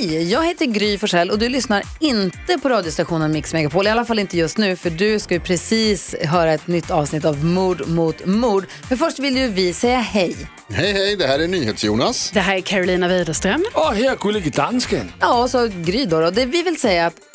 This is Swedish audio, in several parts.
Hej, jag heter Gry Forsell och du lyssnar inte på radiostationen Mix Megapol, i alla fall inte just nu, för du ska ju precis höra ett nytt avsnitt av Mord mot Mord. Men först vill ju vi säga hej. Hej hej, det här är NyhetsJonas. Det här är Carolina Widerström. Och här är kollega dansken. Ja, och så Gry då, och det vi vill säga att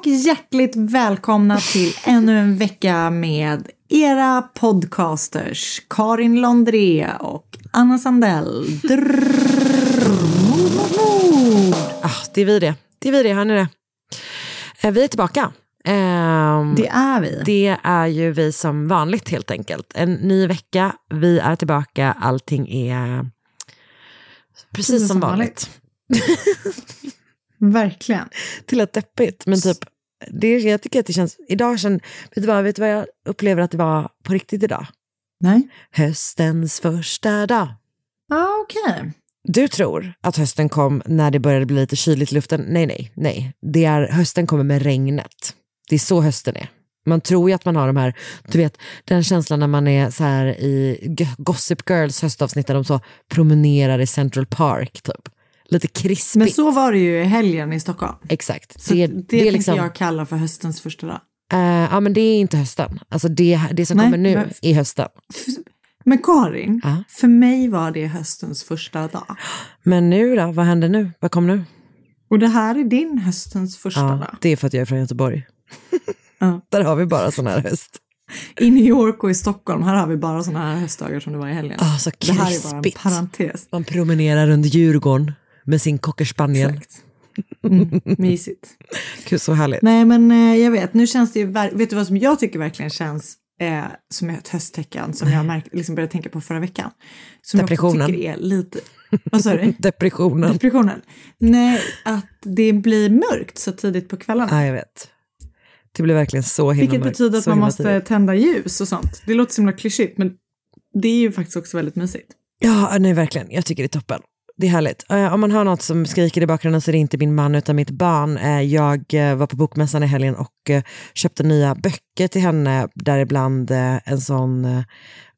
Och hjärtligt välkomna till ännu en vecka med era podcasters Karin Londré och Anna Sandell. Det är vi det, hör ni det? Vi är tillbaka. Det är vi. Det är ju vi som vanligt helt enkelt. En ny vecka, vi är tillbaka, allting är precis som vanligt. Verkligen. Till att deppigt. Men typ, jag tycker att det känns... Idag känns... Vet du vad jag upplever att det var på riktigt idag? Nej. Höstens första dag. Ah, okej. Du tror att hösten kom när det började bli lite kyligt i luften. Nej. Hösten kommer med regnet. Det är så hösten är. Man tror ju att man har de här... Du vet, den känslan när man är så här i Gossip Girls höstavsnitt där de så promenerar i Central Park, typ. Lite krispigt. Men så var det ju i helgen i Stockholm. Exakt. Så det är liksom jag kallar för höstens första dag. Ja, men det är inte hösten. Alltså det som kommer nu är hösten. Men Karin, för mig var det höstens första dag. Men nu då? Vad händer nu? Vad kommer nu? Och det här är din höstens första dag. Det är för att jag är från Göteborg. Där har vi bara sån här höst. I New York och i Stockholm, här har vi bara såna här höstdagar som det var i helgen. Så krispigt. Det här är bara en parentes. Man promenerar under Djurgården. Med sin cockerspaniel. Exakt. Mysigt. Gud, så härligt. Nej, men jag vet. Nu känns det ju... Vet du vad som jag tycker verkligen känns som är ett hösttecken som jag liksom började tänka på förra veckan? Som depressionen. Jag tycker är lite... Vad sa du? Depressionen. Nej, att det blir mörkt så tidigt på kvällarna. Ja, jag vet. Det blir verkligen så himla mörkt. Vilket betyder att man måste tända ljus och sånt. Det låter så himla klyschigt, men det är ju faktiskt också väldigt mysigt. Ja, nej, verkligen. Jag tycker det är toppen. Det är härligt. Om man hör något som skriker i bakgrunden så är det inte min man utan mitt barn. Jag var på bokmässan i helgen och köpte nya böcker till henne. Däribland en sån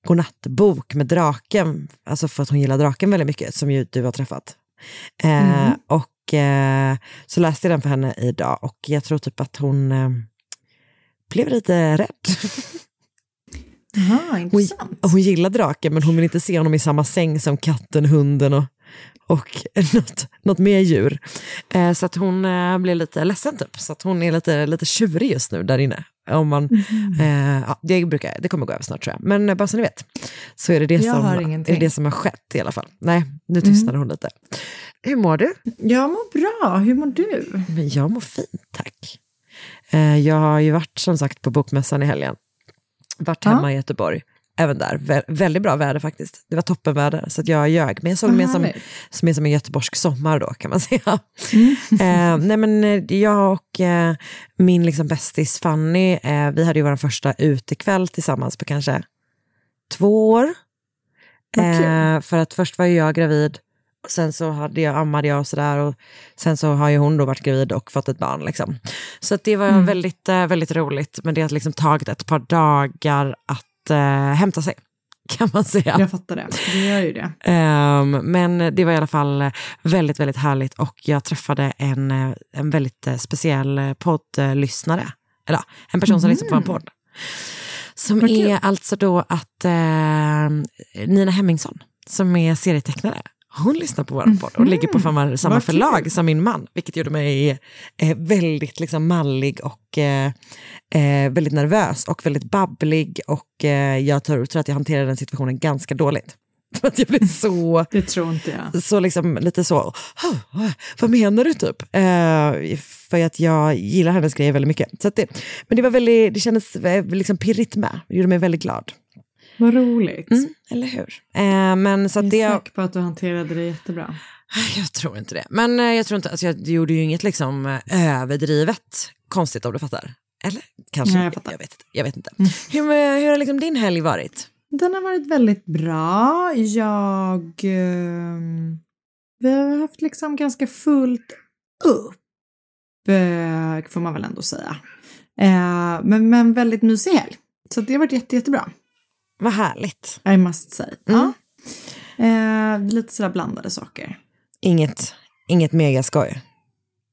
godnattbok med draken. Alltså för att hon gillar draken väldigt mycket som ju du har träffat. Och så läste jag den för henne idag. Och jag tror typ att hon blev lite rädd. Aha, intressant. Hon gillar draken men hon vill inte se honom i samma säng som katten, hunden och något mer djur. Så att hon blev lite ledsen typ. Så att hon är lite tjurig just nu där inne. Om man, det kommer gå över snart tror jag. Men bara så ni vet så är det som har skett i alla fall. Nej, nu tystnade hon lite. Hur mår du? Jag mår bra, hur mår du? Men jag mår fint, tack. Jag har ju varit som sagt på bokmässan i helgen. Vart hemma i Göteborg. Även där, väldigt bra väder faktiskt. Det var toppenväder, så att jag ljög. Men jag såg mer som en göteborgsk sommar då, kan man säga. Nej, men jag och min liksom bästis Fanny, vi hade ju vår första utekväll tillsammans på kanske 2 år. För att först var jag gravid. Och sen så ammade jag och sådär. Och sen så har ju hon då varit gravid och fått ett barn liksom. Så att det var väldigt, väldigt roligt. Men det har liksom tagit ett par dagar att hämta sig, kan man säga. Jag fattar det, det gör ju det. Men det var i alla fall väldigt, väldigt härligt och jag träffade en väldigt speciell poddlyssnare. Eller en person som lyssnar på en podd. Som är alltså då att Nina Hemmingsson, som är serietecknare, hon lyssnar på vår podd och ligger på samma förlag som min man, vilket gjorde mig väldigt liksom mallig och väldigt nervös och väldigt babblig, och jag tror att jag hanterade den situationen ganska dåligt. För att jag blev så... Det tror inte jag. Så liksom lite så... Vad menar du typ? För att jag gillar hennes grejer väldigt mycket. Så att det var väldigt... Det kändes liksom pirrigt med. Det gjorde mig väldigt glad. Vad roligt. Mm, eller hur? Men så att jag är säker på att du hanterade det jättebra. Jag tror inte det. Men jag tror inte... Alltså jag gjorde ju inget liksom överdrivet konstigt, om du fattar. Eller? Kanske. Nej, jag fattar. Jag vet inte. Hur har liksom din helg varit? Den har varit väldigt bra. Vi har haft liksom ganska fullt upp, får man väl ändå säga. Men väldigt mysig helg. Så det har varit jättebra. Vad härligt. I must say. Mm. Ja. Lite sådär blandade saker. Inget mega skoj.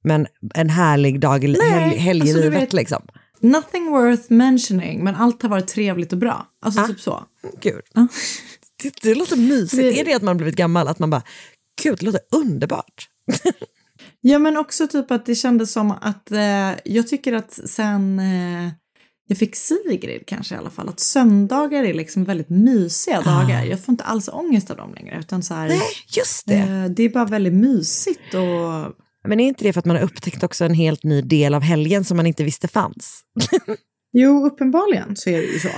Men en härlig dag i helglivet alltså, liksom. Nothing worth mentioning, men allt har varit trevligt och bra. Alltså typ så. Gud. Ah. Det låter mysigt. Är det att man blivit gammal? Att man bara, gud, det låter underbart. Ja, men också typ att det kändes som att jag tycker att sen jag fick Sigrid kanske i alla fall. Att söndagar är liksom väldigt mysiga dagar. Jag får inte alls ångest av dem längre. Utan så här, nej, just det. Det är bara väldigt mysigt och... Men är inte det för att man har upptäckt också en helt ny del av helgen som man inte visste fanns? Jo, uppenbarligen så är det ju så.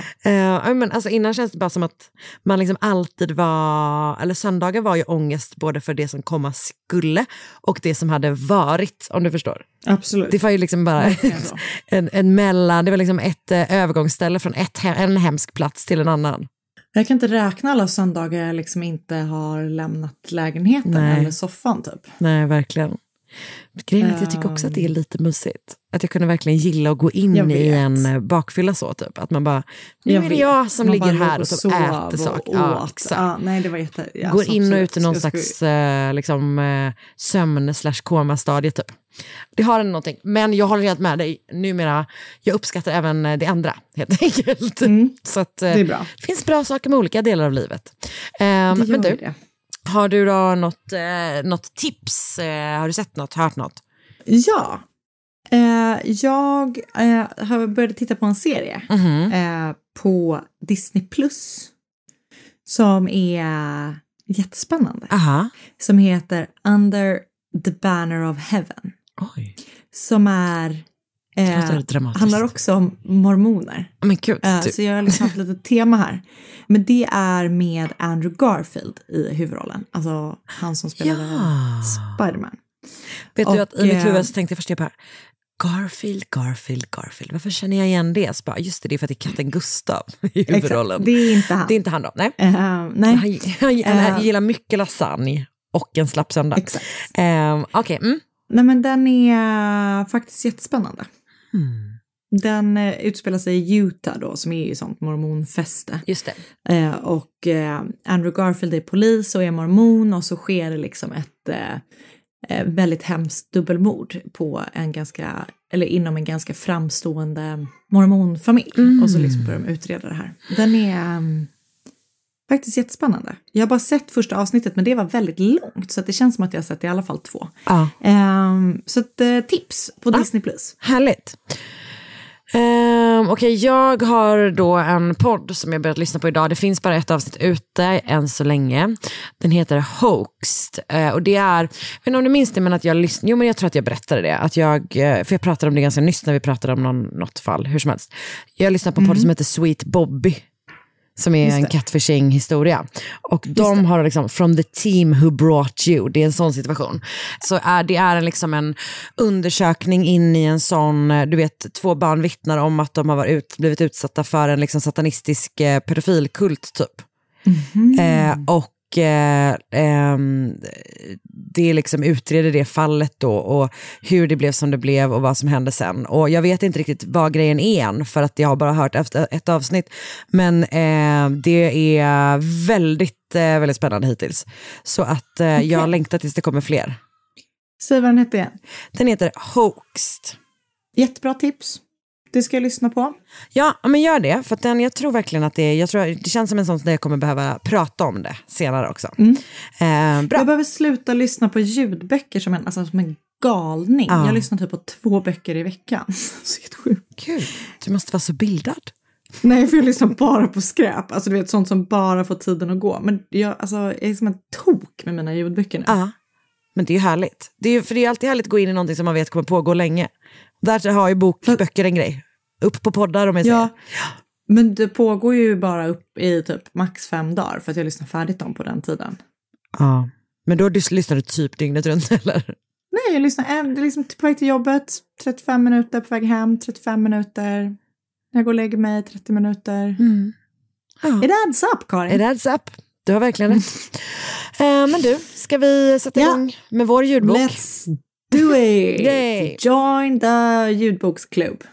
Men alltså innan känns det bara som att man liksom alltid var... Eller söndagar var ju ångest både för det som komma skulle och det som hade varit, om du förstår. Absolut. Det var ju liksom bara en mellan... Det var liksom ett övergångsställe från en hemsk plats till en annan. Jag kan inte räkna alla söndagar jag liksom inte har lämnat lägenheten eller soffan typ. Nej, verkligen. Grejen är att jag tycker också att det är lite mysigt. Att jag kunde verkligen gilla att gå in i en bakfylla så typ. Att man bara, nu är det jag som man ligger här och så äter saker. Går in och ut i någon slags liksom, sömn/komastadie typ. Det har ändå någonting. Men jag håller helt med dig numera. Jag uppskattar även det andra helt enkelt. Mm. Så att, det är bra. Det finns bra saker med olika delar av livet. Men du... Det. Har du då något tips? Har du sett något? Hört något? Ja. Jag har börjat titta på en serie på Disney Plus som är jättespännande. Aha. Som heter Under the Banner of Heaven. Oj. Som är... handlar också om mormoner. Men gud, så jag har liksom haft lite tema här. Men det är med Andrew Garfield i huvudrollen. Alltså han som spelade Spider-Man. Vet du att i mitt huvud så tänkte jag först på Garfield. Varför känner jag igen det? Så bara, just det, det är för att det är katten Gustav i huvudrollen. Exakt, det är inte han. Det är inte han då, nej. Nej. Han gillar mycket lasagne och en slapp söndag. Exakt. Nej, men den är faktiskt jättespännande. Mm. Den utspelar sig i Utah då, som är ju sånt mormonfäste. Just det. Och Andrew Garfield är polis och är mormon, och så sker det liksom ett väldigt hemskt dubbelmord på inom en ganska framstående mormonfamilj. Mm. Och så liksom börjar de utreda det här. Den är faktiskt jättespännande. Jag har bara sett första avsnittet, men det var väldigt långt. Så att det känns som att jag har sett i alla fall 2. Ja. Så ett tips på Disney+. Härligt. Okej, jag har då en podd som jag börjat lyssna på idag. Det finns bara ett avsnitt ute än så länge. Den heter Hoaxed. Och det är, jag vet inte om du minns det, men att jag lyssnade. Jo, men jag tror att jag berättade det. Att för jag pratade om det ganska nyss när vi pratade om något fall. Hur som helst. Jag lyssnar på en podd som heter Sweet Bobby. Som är en catfishing-historia. Och de har liksom, from the team who brought you. Det är en sån situation. Så det är liksom en undersökning in i en sån, du vet, 2 barn vittnar om att de har blivit utsatta för en liksom satanistisk pedofilkult typ. Mm-hmm. Det liksom utreder det fallet då, och hur det blev som det blev och vad som hände sen, och jag vet inte riktigt vad grejen är än, för att jag har bara hört efter ett avsnitt, men det är väldigt väldigt spännande hittills, så att jag längtar tills det kommer fler. Säg vad den heter igen. Den heter Hoaxed. Jättebra tips. Det ska jag lyssna på. Ja, men gör det. För att jag tror verkligen att det känns som en sån där jag kommer behöva prata om det senare också. Mm. Bra. Jag behöver sluta lyssna på ljudböcker som en galning. Ja. Jag lyssnar typ på 2 böcker i veckan. Så helt sjukt. Kul. Du måste vara så bildad. Nej, för jag lyssnar bara på skräp. Alltså du vet, sånt som bara får tiden att gå. Men jag är som en tok med mina ljudböcker nu. Ja, men det är ju härligt. För det är alltid härligt att gå in i någonting som man vet kommer pågå länge. Där har ju böcker en grej. Upp på poddar om jag säger. Men det pågår ju bara upp i typ max 5 dagar. För att jag lyssnar färdigt om på den tiden. Ja, men då lyssnar du typ dygnet runt eller? Nej, jag lyssnar liksom på väg till jobbet 35 minuter, på väg hem 35 minuter. När jag går och lägger mig 30 minuter. Mm. Ja. It adds up, Karin. It adds up. Du har verkligen rätt. Men du, ska vi sätta igång med vår ljudbok? Let's do it! Yay. Join the ljudboksklubb.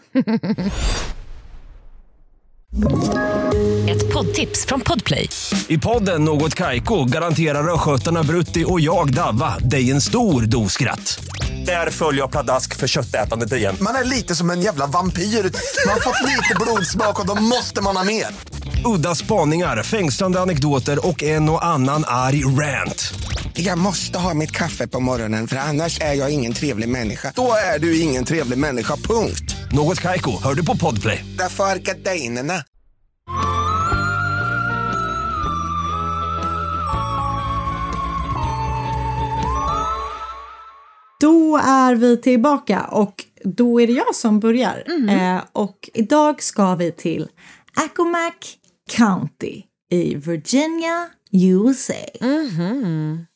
Ett poddtips från Podplay. I podden Något Kaiko garanterar röskötarna Brutti och jag Davva dig en stor doskratt. Där följer jag pladask för köttätandet igen. Man är lite som en jävla vampyr. Man har fått lite blodsmak och då måste man ha mer. Udda spaningar, fängslande anekdoter och en och annan arg rant. Jag måste ha mitt kaffe på morgonen för annars är jag ingen trevlig människa. Då är du ingen trevlig människa, punkt. Något Kaiko, hör du på Podplay. Därför är gadejnerna. Då är vi tillbaka och då är det jag som börjar. Mm. Och idag ska vi till Accomack County i Virginia, USA. Mm.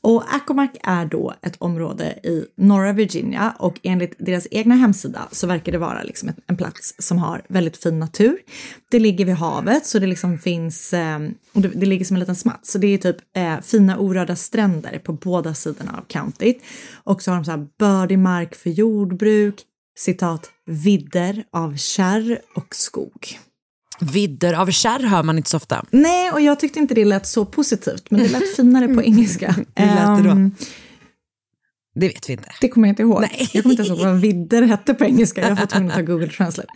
Och Accomack är då ett område i norra Virginia och enligt deras egna hemsida så verkar det vara liksom en plats som har väldigt fin natur. Det ligger vid havet så det liksom finns, det ligger som en liten smatt. Så det är typ fina orörda stränder på båda sidorna av countyt. Och så har de så här bördig mark för jordbruk, citat, vidder av kärr och skog. Vidder av kärr hör man inte så ofta. Nej, och jag tyckte inte det lät så positivt. Men det lät finare på engelska. Hur lät det då? Det vet vi inte. Det kommer jag inte ihåg. Nej. Jag kommer inte ihåg vad vidder hette på engelska. Jag har fått tvungen att ta Google Translate.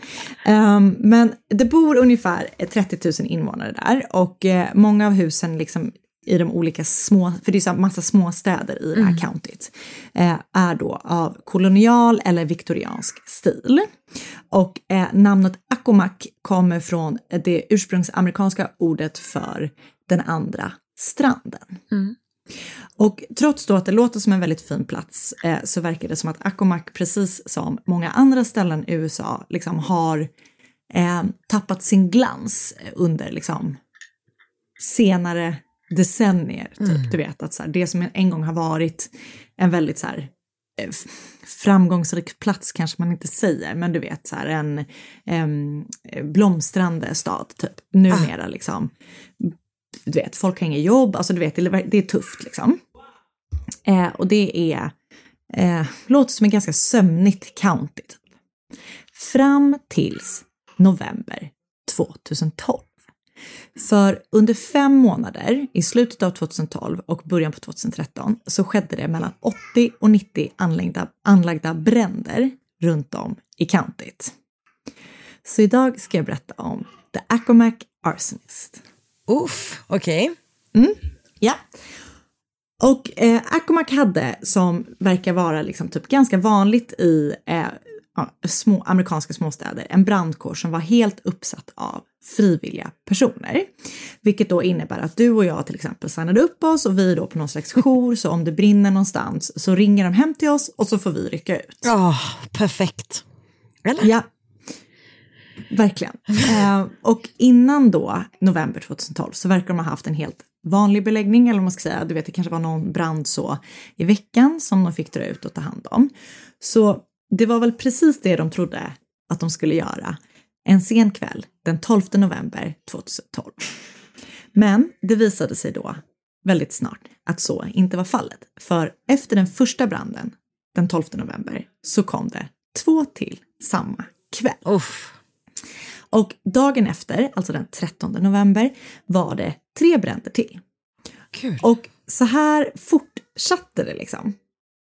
Men det bor ungefär 30 000 invånare där. Och många av husen liksom i de olika små... För det är så en massa små städer i det här countyt. Är då av kolonial eller viktoriansk stil. Och namnet Accomack kommer från det ursprungsamerikanska ordet för den andra stranden. Mm. Och trots då att det låter som en väldigt fin plats så verkar det som att Accomack, precis som många andra ställen i USA, liksom har tappat sin glans under liksom senare decennier. Typ. Du vet att så här, det som en gång har varit en väldigt så här framgångsrik plats kanske man inte säger, men du vet så här en blomstrande stad typ numera liksom, du vet, folk hänger jobb, alltså du vet det är tufft liksom. Och det är låter som en ganska sömnigt county typ. Fram tills november 2012. För under 5 månader i slutet av 2012 och början på 2013 så skedde det mellan 80 och 90 anlagda bränder runt om i countyt. Så idag ska jag berätta om The Accomack Arsonist. Uff, okej. Okay. Mm, ja. Och Accomack hade, som verkar vara liksom typ ganska vanligt i små amerikanska småstäder, en brandkår som var helt uppsatt av frivilliga personer. Vilket då innebär att du och jag till exempel signade upp oss och vi är då på någon slags jour, så om det brinner någonstans så ringer de hem till oss och så får vi rycka ut. Ja, perfekt. Eller? Ja, verkligen. Och innan då november 2012 så verkar de ha haft en helt vanlig beläggning, eller man ska säga, du vet det kanske var någon brand så i veckan som de fick dra ut och ta hand om. Så det var väl precis det de trodde att de skulle göra en sen kväll den 12 november 2012. Men det visade sig då väldigt snart att så inte var fallet. För efter den första branden den 12 november så kom det 2 till samma kväll. Uff. Och dagen efter, alltså den 13 november, var det 3 bränder till. Kul. Och så här fortsatte det liksom.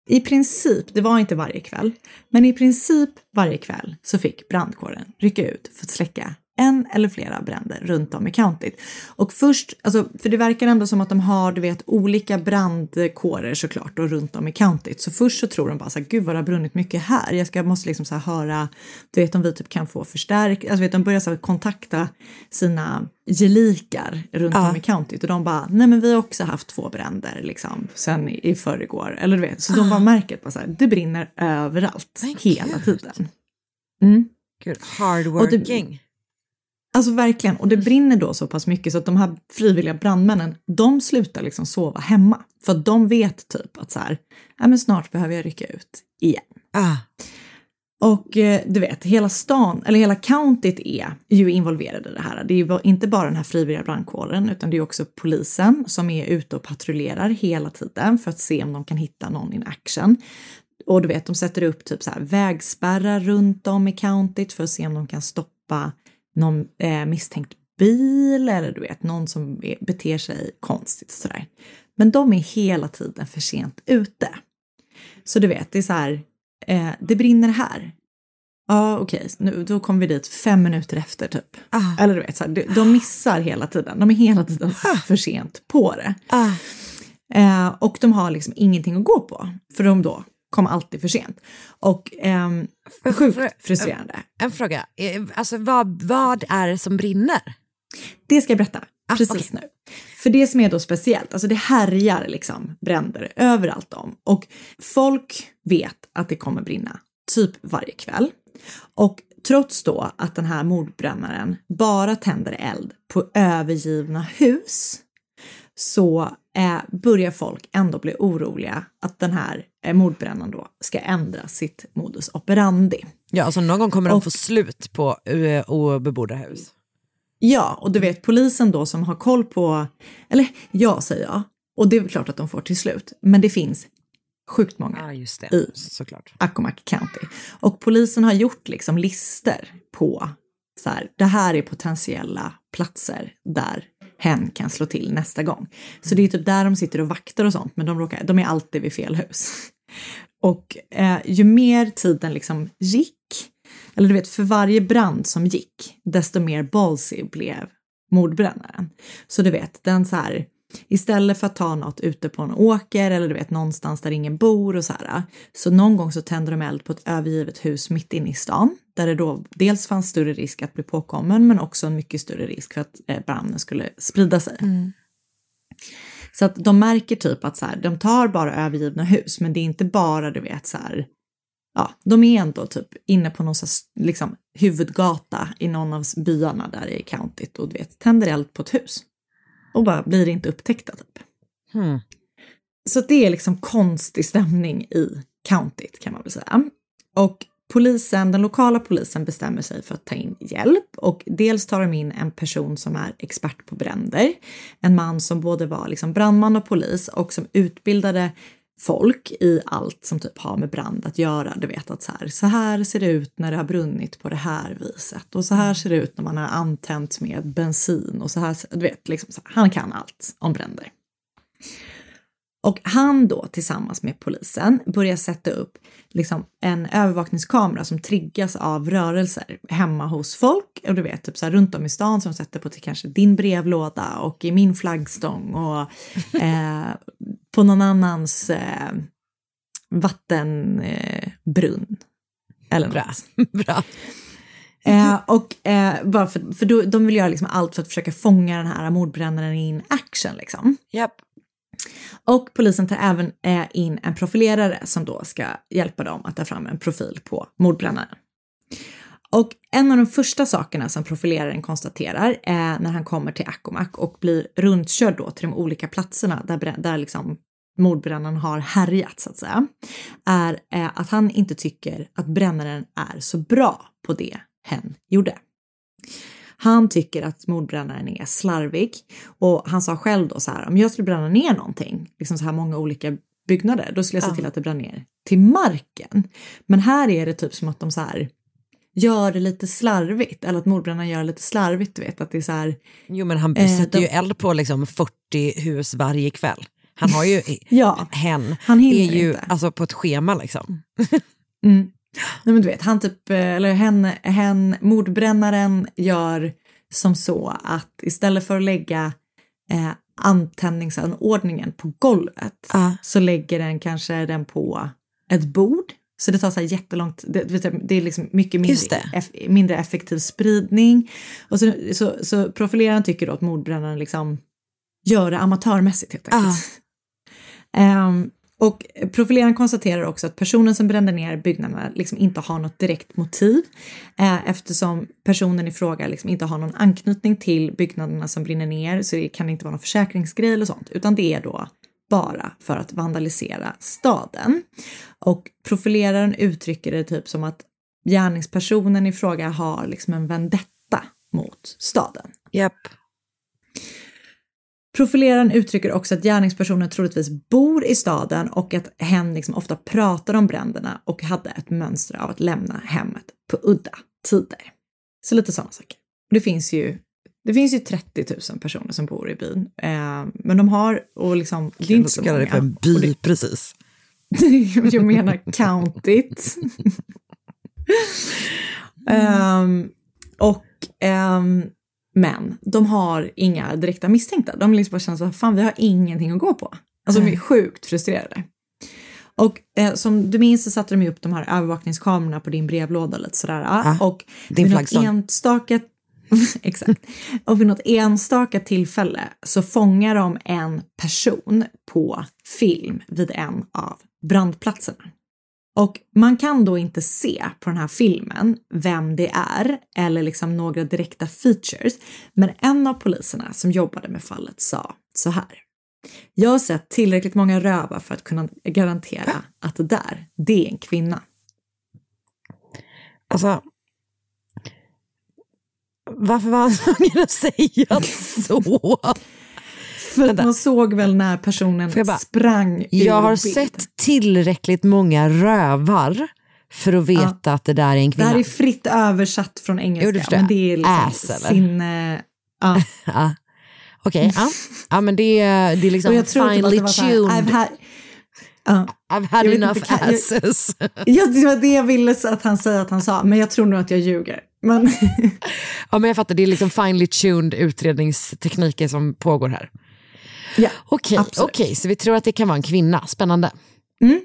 I princip, det var inte varje kväll, men i princip varje kväll så fick brandkåren rycka ut för att släcka en eller flera bränder runt om i countyt. Och först, alltså, för det verkar ändå som att de har, du vet, olika brandkårer såklart och runt om i countyt. Så först så tror de bara så här, gud vad det har brunnit mycket här. Jag måste liksom så här höra, du vet, om vi typ kan få förstärk. Alltså vet, de börjar så här kontakta sina gelikar runt om i countyt. Och de bara, nej men vi har också haft 2 bränder liksom, sen i förrgår. Eller du vet, så de bara märker bara så här, det brinner överallt, hela tiden. Mm. Gud, hardworking. Alltså verkligen, och det brinner då så pass mycket så att de här frivilliga brandmännen, de slutar liksom sova hemma. För att de vet typ att så här, ja men snart behöver jag rycka ut igen. Och du vet, hela stan, eller hela countyt är ju involverade i det här. Det är ju inte bara den här frivilliga brandkåren, utan det är också polisen som är ute och patrullerar hela tiden för att se om de kan hitta någon in action. Och du vet, de sätter upp typ så här vägspärrar runt om i countyt för att se om de kan stoppa någon misstänkt bil eller du vet, någon som beter sig konstigt och sådär. Men de är hela tiden för sent ute. Så du vet, det är så här, det brinner här. Ja, okej, nu då kommer vi dit 5 minuter efter typ. Eller du vet, så här, de missar hela tiden. De är hela tiden för sent på det. Och de har liksom ingenting att gå på. För de då kommer alltid för sent. Och sjukt frustrerande. En fråga. Alltså vad är det som brinner? Det ska jag berätta precis nu. För det som är då speciellt, alltså det härjar liksom bränder överallt om. Och folk vet att det kommer brinna typ varje kväll. Och trots då att den här mordbrännaren bara tänder eld på övergivna hus, så börjar folk ändå bli oroliga att den här mordbrännaren då ska ändra sitt modus operandi. Ja, alltså någon gång kommer de få slut på obebodda hus. Ja, och du vet, polisen då som har koll på, eller ja, säger jag, och det är klart att de får till slut, men det finns sjukt många i såklart Accomack County. Och polisen har gjort liksom lister på så här, det här är potentiella platser där hen kan slå till nästa gång. Så det är typ där de sitter och vaktar och sånt. Men de är alltid vid fel hus. Och ju mer tiden liksom gick, eller du vet, för varje brand som gick, desto mer ballsy blev mordbrännaren. Så du vet, den så här, istället för att ta något ute på en åker eller du vet någonstans där ingen bor och så här, så någon gång så tände de eld på ett övergivet hus mitt inne i stan, där det då dels fanns större risk att bli påkommen, men också en mycket större risk för att branden skulle sprida sig. Mm. Så att de märker typ att så här, de tar bara övergivna hus, men det är inte bara du vet så här, ja, de är ändå typ inne på någon så här, liksom huvudgata i någon av byarna där i countyt och du vet tänder eld på ett hus. Och bara blir inte upptäckta typ. Hmm. Så det är liksom konstig stämning i countyt kan man väl säga. Och polisen, den lokala polisen bestämmer sig för att ta in hjälp. Och dels tar de in en person som är expert på bränder. En man som både var liksom brandman och polis och som utbildade folk i allt som typ har med brand att göra. Du vet att så här ser det ut när det har brunnit på det här viset. Och så här ser det ut när man har antänt med bensin. Och så här, du vet, liksom så här, han kan allt om bränder. Och han då tillsammans med polisen börjar sätta upp liksom en övervakningskamera som triggas av rörelser hemma hos folk. Och du vet, typ så här runt om i stan som sätter på till kanske din brevlåda och i min flaggstång och på någon annans vattenbrunn. Eller något. Bra. Bara för då, de vill göra liksom allt för att försöka fånga den här mordbrännaren in action liksom. Japp. Yep. Och polisen tar även in en profilerare som då ska hjälpa dem att ta fram en profil på mordbrännaren. Och en av de första sakerna som profileraren konstaterar är när han kommer till Accomack och blir runtkörd då till de olika platserna där liksom mordbrännaren har härjat så att säga, är att han inte tycker att brännaren är så bra på det hen gjorde. Han tycker att mordbrännaren är slarvig och han sa själv då så här, om jag skulle bränna ner någonting, liksom så här många olika byggnader, då skulle jag se till att det brann ner till marken. Men här är det typ som att de så här gör det lite slarvigt, eller att mordbrännaren gör det lite slarvigt, du vet, att det är så här. Jo, men han sätter ju eld på liksom 40 hus varje kväll. Han har ju ja, hen han är ju inte. Alltså på ett schema liksom. Mm. Nej, men du vet, han typ, eller hen mordbrännaren gör som så att istället för att lägga antändningsanordningen på golvet så lägger den kanske den på ett bord. Så det tar så här jättelångt, det är liksom mycket mindre effektiv spridning. Och så profileraren tycker då att mordbrännaren liksom gör det amatörmässigt helt enkelt. Och profileraren konstaterar också att personen som brände ner byggnaderna liksom inte har något direkt motiv. Eftersom personen i fråga liksom inte har någon anknytning till byggnaderna som brinner ner, så det kan inte vara någon försäkringsgrej eller sånt. Utan det är då bara för att vandalisera staden. Och profileraren uttrycker det typ som att gärningspersonen i fråga har liksom en vendetta mot staden. Japp. Yep. Profileraren uttrycker också att gärningspersonen troligtvis bor i staden och att hen liksom ofta pratar om bränderna och hade ett mönster av att lämna hemmet på udda tider. Så lite sådana saker. Det finns ju 30 000 personer som bor i byn. Men de har, och liksom, det är inte så många. Det för en by, precis. Jag menar count it. Men de har inga direkta misstänkta. De liksom bara känner så, fan, vi har ingenting att gå på. Alltså de är sjukt frustrerade. Och som du minns så satte de ju upp de här övervakningskamerorna på din brevlåda lite sådär. Och din flaggstång. Exakt. Och vid något enstaka tillfälle så fångar de en person på film vid en av brandplatserna. Och man kan då inte se på den här filmen vem det är eller liksom några direkta features. Men en av poliserna som jobbade med fallet sa så här: jag har sett tillräckligt många rövar för att kunna garantera att det är en kvinna. Alltså, varför var han tvungen att säga så? För man såg väl när personen sprang. Jag har sett tillräckligt många rövar för att veta att det där är en kvinna. Det här är fritt översatt från engelska. Jo, men det är liksom Okej, ja, men det är liksom finely tuned. I've had enough asses. Det var det jag ville att han säger att han sa, men jag tror nog att jag ljuger. Men ja, men jag fattar, det är liksom finely tuned utredningstekniker som pågår här. Ja, Okej, så vi tror att det kan vara en kvinna. Spännande. Mm.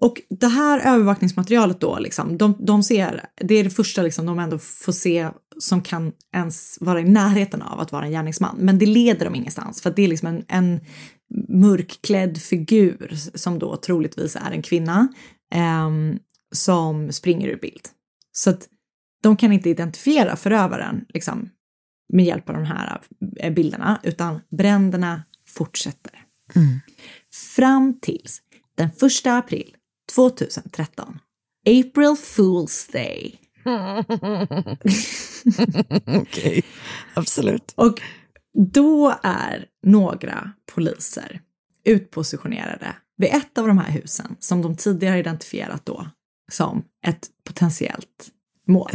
Och det här övervakningsmaterialet då liksom, de ser, det är det första liksom de ändå får se som kan ens vara i närheten av att vara en gärningsman. Men det leder dem ingenstans, för att det är liksom en mörkklädd figur som då troligtvis är en kvinna som springer ur bild. Så att de kan inte identifiera förövaren liksom med hjälp av de här bilderna, utan bränderna fortsätter. Mm. Fram tills den 1 april 2013. April Fool's Day. Okej, absolut. Och då är några poliser utpositionerade vid ett av de här husen som de tidigare identifierat då som ett potentiellt mål.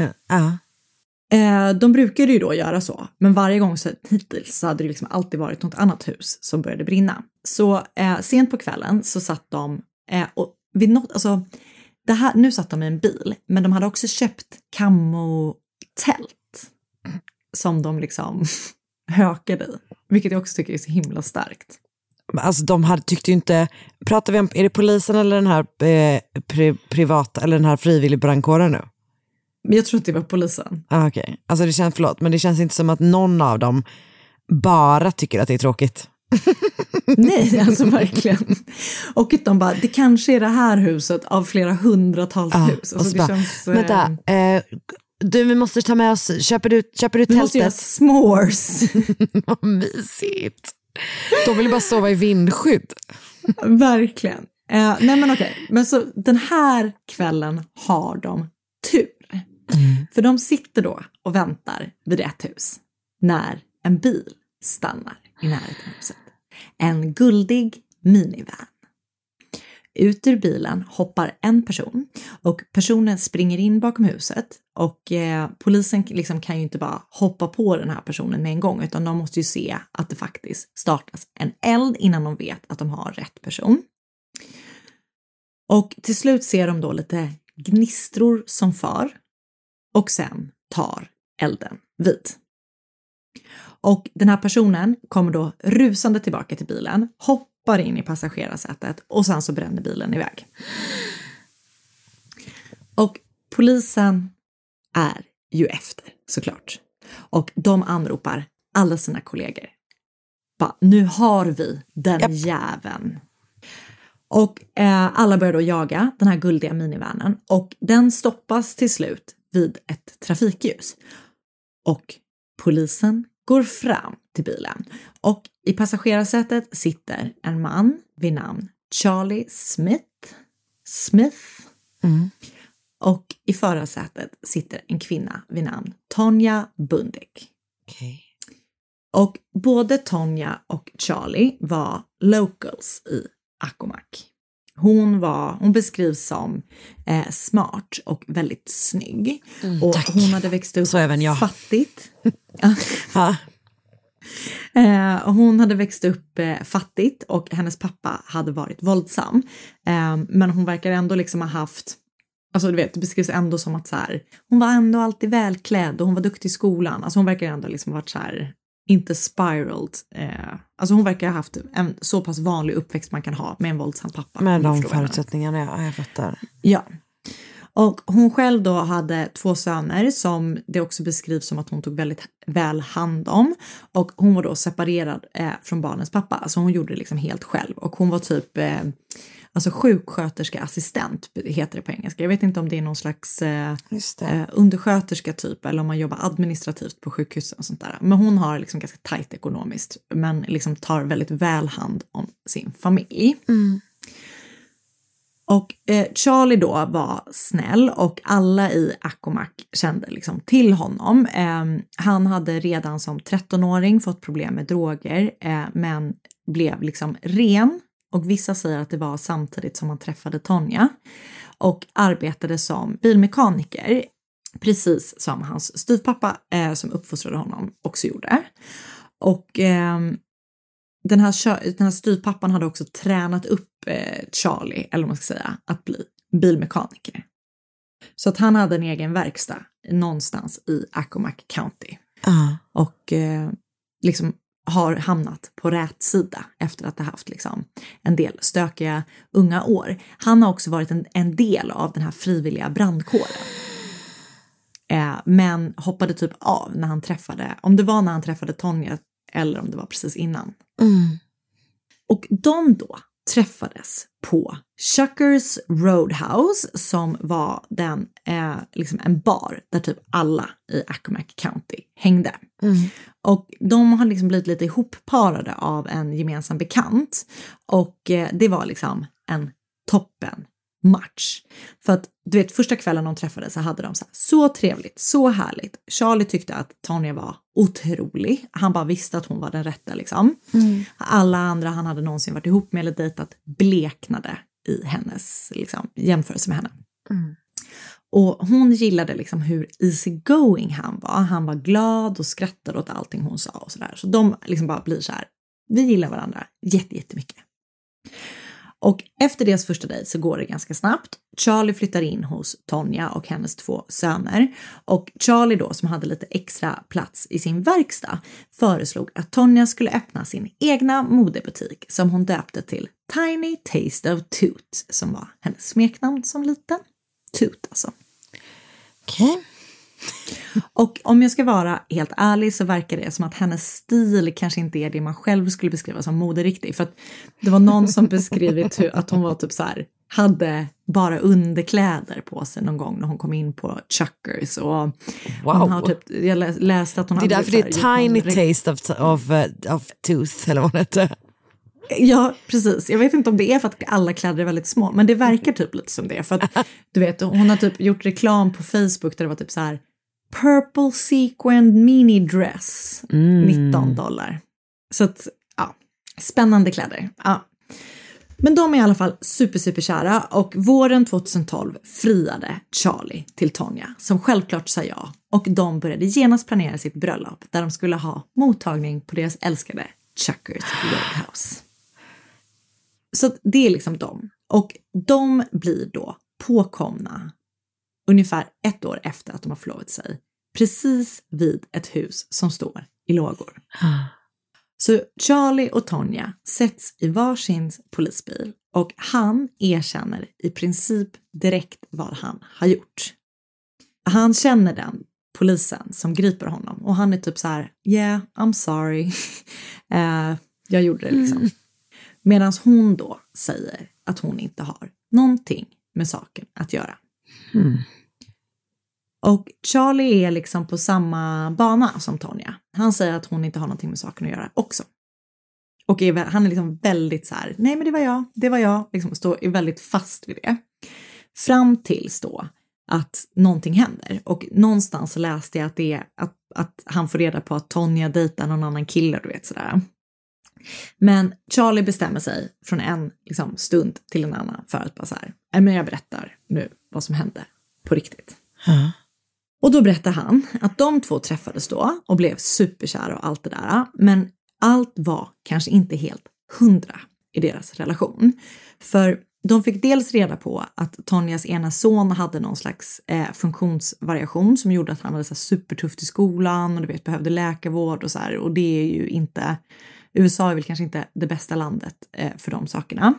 De brukade ju då göra så, men varje gång så hittills så hade det liksom alltid varit något annat hus som började brinna. Så sent på kvällen så satt de och vid något, alltså det här, nu satt de i en bil, men de hade också köpt kamotält som de liksom hökade i, vilket jag också tycker är så himla starkt. Alltså de hade, tyckte ju inte, pratar vi om, är det polisen eller den här privata, eller den här frivillig brandkåren nu? Jag tror att det var polisen. Okej. Alltså det känns, förlåt, men det känns inte som att någon av dem bara tycker att det är tråkigt. Nej, alltså verkligen. Och att de bara, det kanske är det här huset av flera hundratals hus. Alltså det känns... Vänta, du, vi måste ta med oss, köper du tältet? Vi måste göra s'mores. Vad mysigt. De vill bara sova i vindskydd. Verkligen. Nej men okej, men så den här kvällen har de tur. Mm. För de sitter då och väntar vid ett hus när en bil stannar i närheten av huset. En guldig minivan. Ut ur bilen hoppar en person och personen springer in bakom huset och polisen liksom kan ju inte bara hoppa på den här personen med en gång, utan de måste ju se att det faktiskt startas en eld innan de vet att de har rätt person. Och till slut ser de då lite gnistror som far och sen tar elden vid. Och den här personen kommer då rusande tillbaka till bilen, hoppar in i passagerarsätet och sen så bränner bilen iväg. Och polisen är ju efter såklart. Och de anropar alla sina kollegor. Bara, nu har vi den jäveln. Och alla börjar då jaga den här guldiga minivanen och den stoppas till slut vid ett trafikljus. Och polisen går fram till bilen och i passagerarsätet sitter en man vid namn Charlie Smith. Mm. Och i förarsätet sitter en kvinna vid namn Tonya Bundy. Okay. Och både Tonya och Charlie var locals i Akomak. Hon beskrivs som smart och väldigt snygg. Mm, och hon hade växt upp fattigt. Hon hade växt upp fattigt och hennes pappa hade varit våldsam. Men hon verkar ändå liksom ha haft, alltså du vet, det beskrivs ändå som att så här, hon var ändå alltid välklädd och hon var duktig i skolan. Alltså hon verkar ändå liksom ha varit så här, inte spiraled. Alltså hon verkar ha haft en så pass vanlig uppväxt man kan ha med en våldsam pappa. Med de förutsättningarna, jag fattar. Ja. Och hon själv då hade 2 söner som det också beskrivs som att hon tog väldigt väl hand om. Och hon var då separerad från barnens pappa. Alltså hon gjorde det liksom helt själv. Och hon var typ alltså sjuksköterska assistent heter det på engelska. Jag vet inte om det är någon slags undersköterska typ eller om man jobbar administrativt på sjukhusen och sånt där. Men hon har liksom ganska tajt ekonomiskt men liksom tar väldigt väl hand om sin familj. Mm. Och Charlie då var snäll och alla i Akomak kände liksom till honom. Han hade redan som 13-åring fått problem med droger men blev liksom ren. Och vissa säger att det var samtidigt som han träffade Tonya. Och arbetade som bilmekaniker. Precis som hans styvpappa som uppfostrade honom också gjorde. Och den här styvpappan hade också tränat upp Charlie. Eller vad man ska säga. Att bli bilmekaniker. Så att han hade en egen verkstad. Någonstans i Accomack County. Och liksom har hamnat på rätt sida efter att ha haft liksom en del stökiga unga år. Han har också varit en del av den här frivilliga brandkåren. Men hoppade typ av när han träffade, om det var när han träffade Tonya eller om det var precis innan. Mm. Och de då träffades på Shuckers Roadhouse som var den, liksom en bar där typ alla i Accomack County hängde. Mm. Och de har liksom blivit lite ihopparade av en gemensam bekant och det var liksom en toppen match. För att du vet första kvällen de träffades så hade de så trevligt, så härligt. Charlie tyckte att Tonya var otrolig. Han bara visste att hon var den rätta liksom. Mm. Alla andra han hade någonsin varit ihop med eller dejtat bleknade i hennes liksom, jämförelse med henne. Mm. Och hon gillade liksom hur easygoing han var. Han var glad och skrattade åt allting hon sa och sådär. Så de liksom bara blir så här, vi gillar varandra jättemycket. Och efter deras första dejt så går det ganska snabbt. Charlie flyttar in hos Tonya och hennes 2 söner. Och Charlie då som hade lite extra plats i sin verkstad föreslog att Tonya skulle öppna sin egna modebutik som hon döpte till Tiny Taste of Toot. Som var hennes smeknamn som liten. Toot alltså. Okej. Okay. Och om jag ska vara helt ärlig så verkar det som att hennes stil kanske inte är det man själv skulle beskriva som moderiktig. För att det var någon som beskrivit att hon var typ så här, hade bara underkläder på sig någon gång när hon kom in på Shuckers. Och wow. Hon har typ, jag läste att hon hade... Det är därför det är Tiny Taste of Tooth eller vad det heter. Ja, precis. Jag vet inte om det är för att alla kläder är väldigt små. Men det verkar typ lite som det. För att, du vet, hon har typ gjort reklam på Facebook där det var typ så här purple sequined mini dress. $19. Så att, ja. Spännande kläder. Ja. Men de är i alla fall super, super kära. Och våren 2012 friade Charlie till Tonya, som självklart sa ja. Och de började genast planera sitt bröllop, där de skulle ha mottagning på deras älskade Shuckers Roadhouse. Så det är liksom dem. Och de blir då påkomna ungefär ett år efter att de har förlovat sig, precis vid ett hus som står i lågor. Så Charlie och Tonya sätts i varsin polisbil och han erkänner i princip direkt vad han har gjort. Han känner den polisen som griper honom och han är typ så här: yeah, I'm sorry. Jag gjorde det liksom. Medan hon då säger att hon inte har någonting med saken att göra. Mm. Och Charlie är liksom på samma bana som Tonya. Han säger att hon inte har någonting med saken att göra också. Och han är liksom väldigt så här: nej men det var jag. Liksom står väldigt fast vid det. Fram tills då att någonting händer. Och någonstans läste jag att det är att han får reda på att Tonya dejtar någon annan kille, du vet sådär. Men Charlie bestämmer sig från en liksom stund till en annan för att bara så här: men jag berättar nu vad som hände på riktigt. Och då berättar han att de två träffades då och blev superkära och allt det där. Men allt var kanske inte helt 100 i deras relation. För de fick dels reda på att Tonyas ena son hade någon slags funktionsvariation som gjorde att han hade så supertufft i skolan och du vet, behövde läkarvård och så här. Och det är ju inte... USA är väl kanske inte det bästa landet för de sakerna.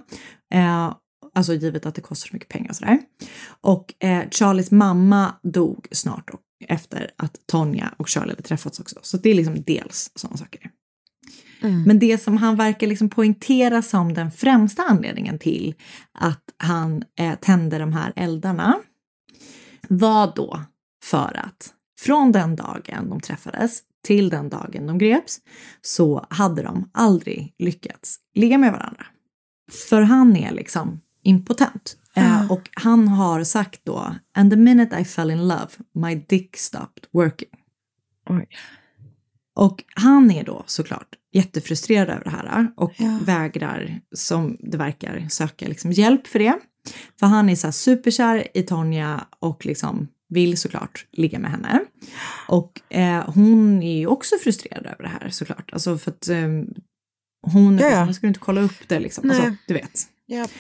Alltså givet att det kostar så mycket pengar och sådär. Och Charlies mamma dog snart efter att Tonya och Charlie hade träffats också. Så det är liksom dels sådana saker. Mm. Men det som han verkar liksom poängtera som den främsta anledningen till att han tände de här eldarna var då för att från den dagen de träffades till den dagen de greps så hade de aldrig lyckats ligga med varandra. För han är liksom impotent. Och han har sagt då: and the minute I fell in love, my dick stopped working. Oj. Och han är då såklart jättefrustrerad över det här. Och vägrar, som det verkar, söka liksom hjälp för det. För han är så här superkär i Tonya och liksom vill såklart ligga med henne. Och hon är ju också frustrerad över det här såklart. Alltså för att hon skulle inte kolla upp det liksom. Alltså, du vet. Yep.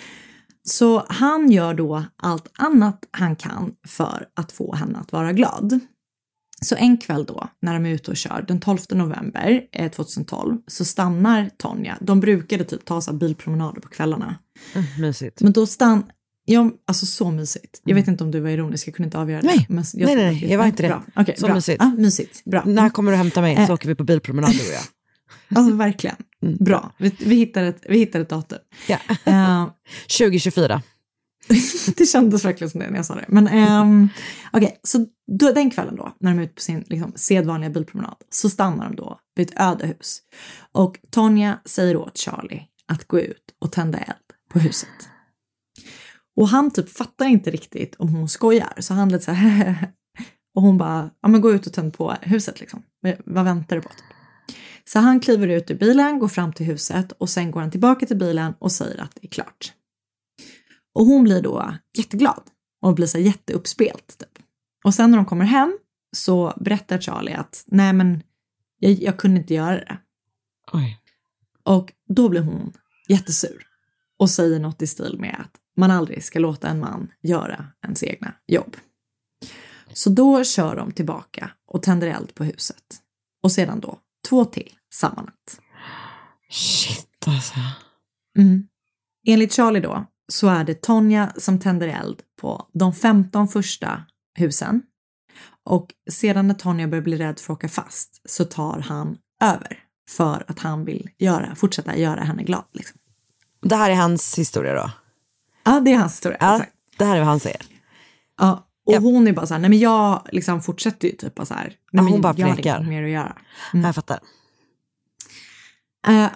Så han gör då allt annat han kan för att få henne att vara glad. Så en kväll då, när de är ute och kör, den 12 november 2012, så stannar Tonya. De brukade typ ta sig bilpromenader på kvällarna. Mysigt. Men då ja, alltså så mysigt. Jag vet inte om du var ironisk, jag kunde inte avgöra det. Nej, jag var inte det. Okej, så bra. Mysigt. Mysigt. Bra. När kommer du hämta mig? Så åker vi på bilpromenad och jag. Alltså verkligen. Bra. Vi hittar ett datum. Ja. 2024. Det kändes verkligen som det när jag sa det. Men okej, så då, den kvällen då, när de är ute på sin liksom sedvanliga bilpromenad, så stannar de då vid ett ödehus. Och Tonya säger åt Charlie att gå ut och tända eld på huset. Och han typ fattar inte riktigt om hon skojar. Så han lite så här... Och hon bara, ja men gå ut och tänd på huset liksom. Vad väntar du på? Så han kliver ut ur bilen, går fram till huset. Och sen går han tillbaka till bilen och säger att det är klart. Och hon blir då jätteglad. Och blir så jätteuppspelt typ. Och sen när de kommer hem så berättar Charlie att nej men jag kunde inte göra det. Oj. Och då blir hon jättesur. Och säger något i stil med att man aldrig ska låta en man göra ens egna jobb. Så då kör de tillbaka och tänder eld på huset. Och sedan då 2 till samma natt. Shit alltså. Mm. Enligt Charlie då så är det Tonya som tänder eld på de 15 första husen. Och sedan när Tonya börjar bli rädd för att åka fast så tar han över. För att han vill fortsätta göra henne glad liksom. Det här är hans historia då? Ja, det är hans historia. Ja, exakt. Det här är vad han säger. Ja, och hon är bara så här, nej men jag liksom fortsätter ju typ bara så här. Nej, men hon bara pekar. Jag har mer att göra. Mm. Jag fattar.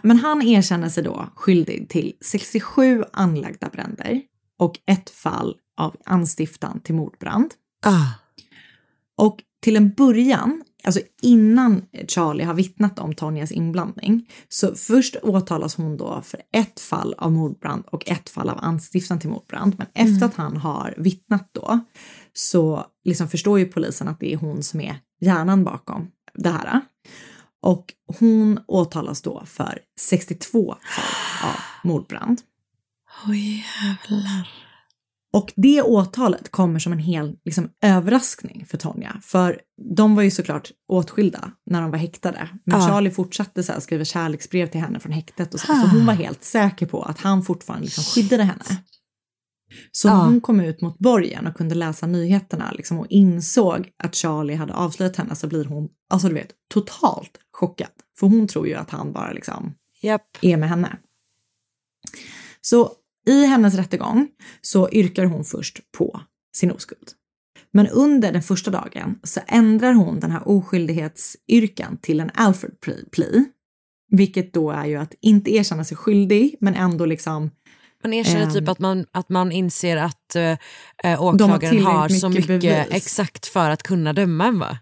Men han erkänner sig då skyldig till 67 anlagda bränder och ett fall av anstiftan till mordbrand. Och till en början Alltså innan Charlie har vittnat om Tonyas inblandning så först åtalas hon då för ett fall av mordbrand och ett fall av anstiftan till mordbrand. Men efter att han har vittnat då så liksom förstår ju polisen att det är hon som är hjärnan bakom det här. Och hon åtalas då för 62 fall av mordbrand. Oj, jävlar. Och det åtalet kommer som en hel liksom, överraskning för Tonya. För de var ju såklart åtskilda när de var häktade. Men Charlie fortsatte så här, skriva kärleksbrev till henne från häktet. Och så hon var helt säker på att han fortfarande liksom, skyddade henne. Så hon kom ut mot borgen och kunde läsa nyheterna liksom, och insåg att Charlie hade avslöjat henne, så blir hon, alltså du vet, totalt chockad. För hon tror ju att han bara liksom, är med henne. Så i hennes rättegång så yrkar hon först på sin oskuld. Men under den första dagen så ändrar hon den här oskyldighetsyrkan till en Alfred plea. Vilket då är ju att inte erkänna sig skyldig, men ändå liksom... Man erkänner typ att man inser att åklagaren har så mycket bevis. Exakt för att kunna döma en, va?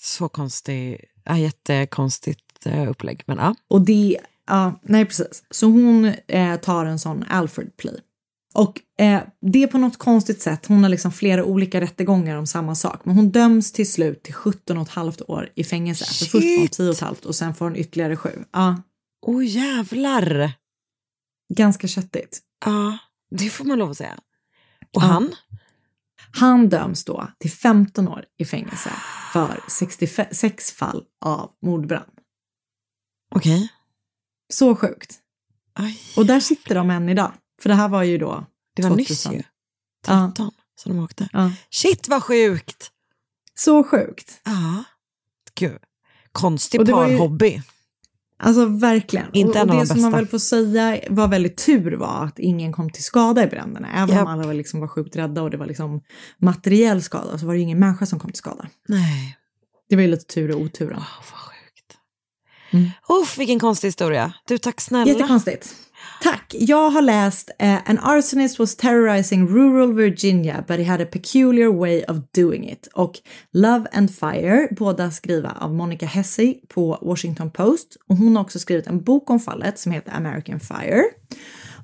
Så konstigt, jättekonstigt upplägg. Men, ja. Och det... Ja, nej precis. Så hon tar en sån Alfred plea. Och det är på något konstigt sätt. Hon har liksom flera olika rättegångar om samma sak. Men hon döms till slut till 17,5 år i fängelse. Shit. För först på 10,5 och sen får hon ytterligare 7. Ja. Åh, jävlar! Ganska köttigt. Ja, det får man lov att säga. Och han? Han döms då till 15 år i fängelse för 66 fall av mordbrand. Okej. Så sjukt. Aj. Och där sitter de än idag. För det här var ju då... Det var 2000. Nyss ju. 13 som de åkte. Shit, vad sjukt! Så sjukt. Ja. Gud. Konstig parhobby. Ju... Alltså verkligen. Inte och det bästa. Som man väl får säga var väldigt tur var att ingen kom till skada i bränderna. Även om alla liksom var sjukt rädda och det var liksom materiell skada, så var det ingen människa som kom till skada. Nej. Det var ju lite tur och otur. Wow, vad sjukt. Uff, vilken konstig historia. Du, tack snälla. Jättekonstigt. Tack. Jag har läst An arsonist was terrorizing rural Virginia but he had a peculiar way of doing it. Och Love and Fire, båda skriva av Monica Hessey på Washington Post. Och hon har också skrivit en bok om fallet som heter American Fire.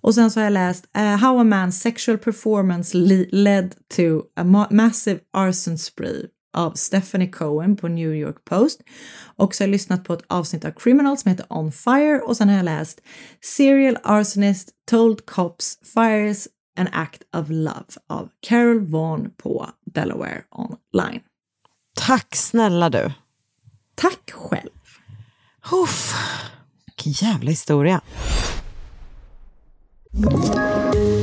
Och sen så har jag läst How a man's sexual performance led to a massive arson spree av Stephanie Cohen på New York Post. Och så har jag lyssnat på ett avsnitt av Criminal som heter On Fire. Och sen har jag läst Serial Arsonist Told Cops Fires an Act of Love av Carol Vaughn på Delaware Online. Tack snälla du. Tack själv. Uff, vilken jävla historia.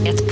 Ett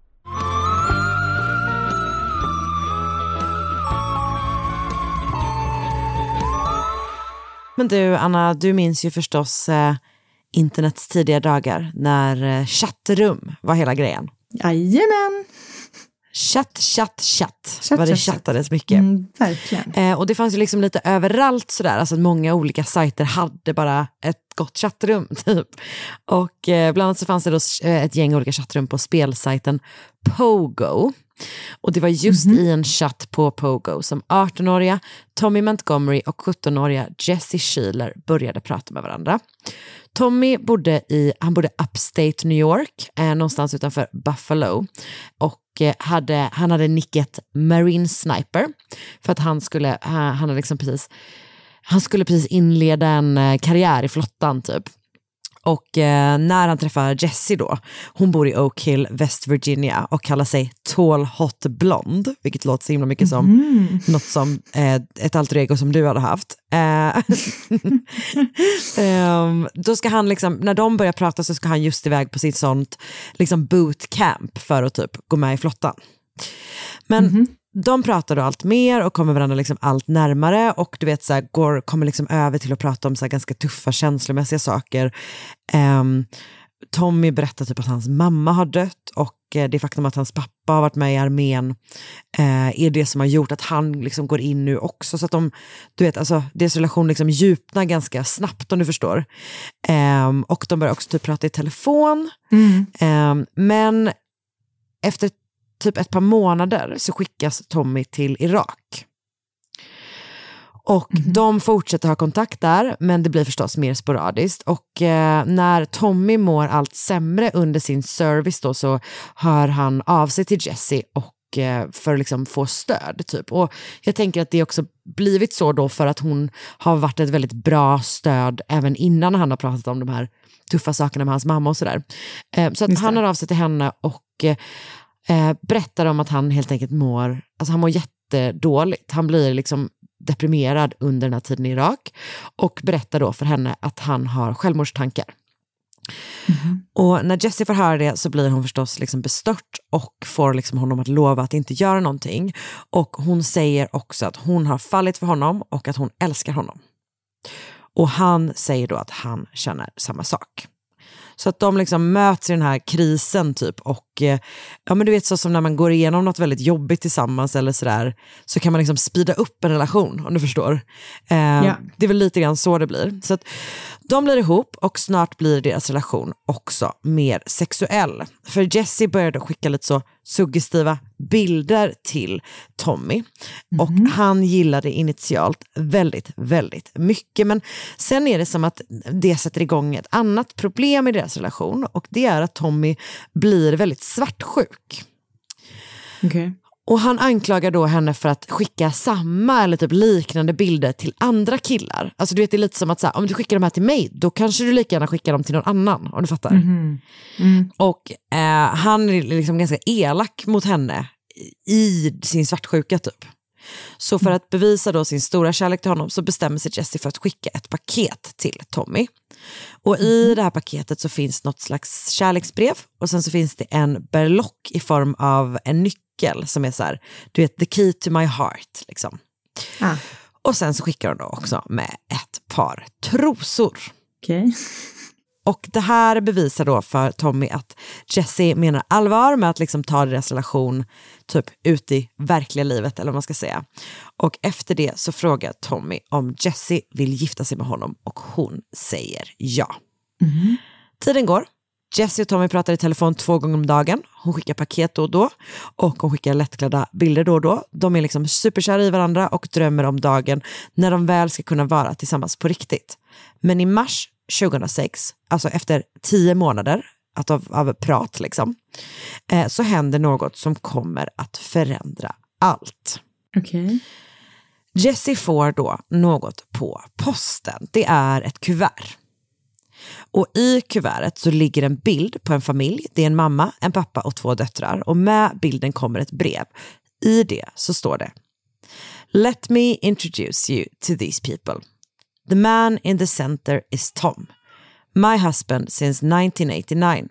Men du Anna, du minns ju förstås internets tidiga dagar när chattrum var hela grejen. Jajamän! Chatt. Vad det chattades mycket. Verkligen. Och det fanns ju liksom lite överallt sådär. Alltså att många olika sajter hade bara ett gott chattrum typ. Och bland annat så fanns det då ett gäng olika chattrum på spelsajten Pogo. Och det var just i en chatt på Pogo som 18-åriga Tommy Montgomery och 17-åriga Jesse Schiller började prata med varandra. Tommy bodde upstate New York, någonstans utanför Buffalo. Och han hade nicket Marine Sniper för att han skulle precis inleda en karriär i flottan typ. Och när han träffar Jessie då, hon bor i Oak Hill, West Virginia och kallar sig Tall Hot Blond, vilket låter så himla mycket som något som ett alter ego som du hade haft. Då ska han liksom, när de börjar prata så ska han just iväg på sitt sånt liksom bootcamp för att typ gå med i flottan. Men de pratar då allt mer och kommer varandra liksom allt närmare, och du vet så här, kommer liksom över till att prata om så här ganska tuffa känslomässiga saker. Tommy berättar typ att hans mamma har dött, och det faktum att hans pappa har varit med i armén är det som har gjort att han liksom går in nu också. Så att de, du vet, alltså, deras relation liksom djupnar ganska snabbt, om du förstår. Och de börjar också typ prata i telefon. Men efter typ ett par månader så skickas Tommy till Irak. Och de fortsätter ha kontakt där, men det blir förstås mer sporadiskt. Och när Tommy mår allt sämre under sin service då, så hör han av sig till Jesse och, för att liksom få stöd. Typ. Och jag tänker att det också blivit så då för att hon har varit ett väldigt bra stöd även innan han har pratat om de här tuffa sakerna med hans mamma och sådär. Så att han hör av sig till henne och berättar om att han helt enkelt mår, alltså han mår jättedåligt. Han blir liksom deprimerad under den här tiden i Irak, och berättar då för henne att han har självmordstankar. Och när Jesse får höra det så blir hon förstås liksom bestört och får liksom honom att lova att inte göra någonting, och hon säger också att hon har fallit för honom och att hon älskar honom. Och han säger då att han känner samma sak. Så att de liksom möts i den här krisen typ, och ja, men du vet, så som när man går igenom något väldigt jobbigt tillsammans eller sådär, så kan man liksom speeda upp en relation, om du förstår. Det är väl lite grann så det blir. Så att de blir ihop, och snart blir deras relation också mer sexuell. För Jesse började skicka lite så suggestiva bilder till Tommy, och han gillade initialt väldigt, väldigt mycket, men sen är det som att det sätter igång ett annat problem i deras relation, och det är att Tommy blir väldigt svartsjuk. Och han anklagar då henne för att skicka samma eller typ liknande bilder till andra killar. Alltså du vet, det är lite som att så här, om du skickar de här till mig, då kanske du lika gärna skickar dem till någon annan, om du fattar. Och han är liksom ganska elak mot henne i sin svartsjuka typ. Så för att bevisa då sin stora kärlek till honom så bestämmer sig Jesse för att skicka ett paket till Tommy. Och i det här paketet så finns något slags kärleksbrev, och sen så finns det en berlock i form av en nyckel som är så här, du vet, the key to my heart liksom. Och sen så skickar hon då också med ett par trosor. Och det här bevisar då för Tommy att Jesse menar allvar med att liksom ta deras relation typ ut i verkliga livet, eller vad man ska säga. Och efter det så frågar Tommy om Jesse vill gifta sig med honom, och hon säger ja. Tiden går. Jesse och Tommy pratar i telefon 2 gånger om dagen. Hon skickar paket då och då, och hon skickar lättklädda bilder då och då. De är liksom superkära i varandra och drömmer om dagen när de väl ska kunna vara tillsammans på riktigt. Men i mars 2006, alltså efter 10 månader av prat liksom, så händer något som kommer att förändra allt. Jesse får då något på posten. Det är ett kuvert. Och i kuvertet så ligger en bild på en familj. Det är en mamma, en pappa och 2 döttrar. Och med bilden kommer ett brev. I det så står det: Let me introduce you to these people. The man in the center is Tom, my husband since 1989.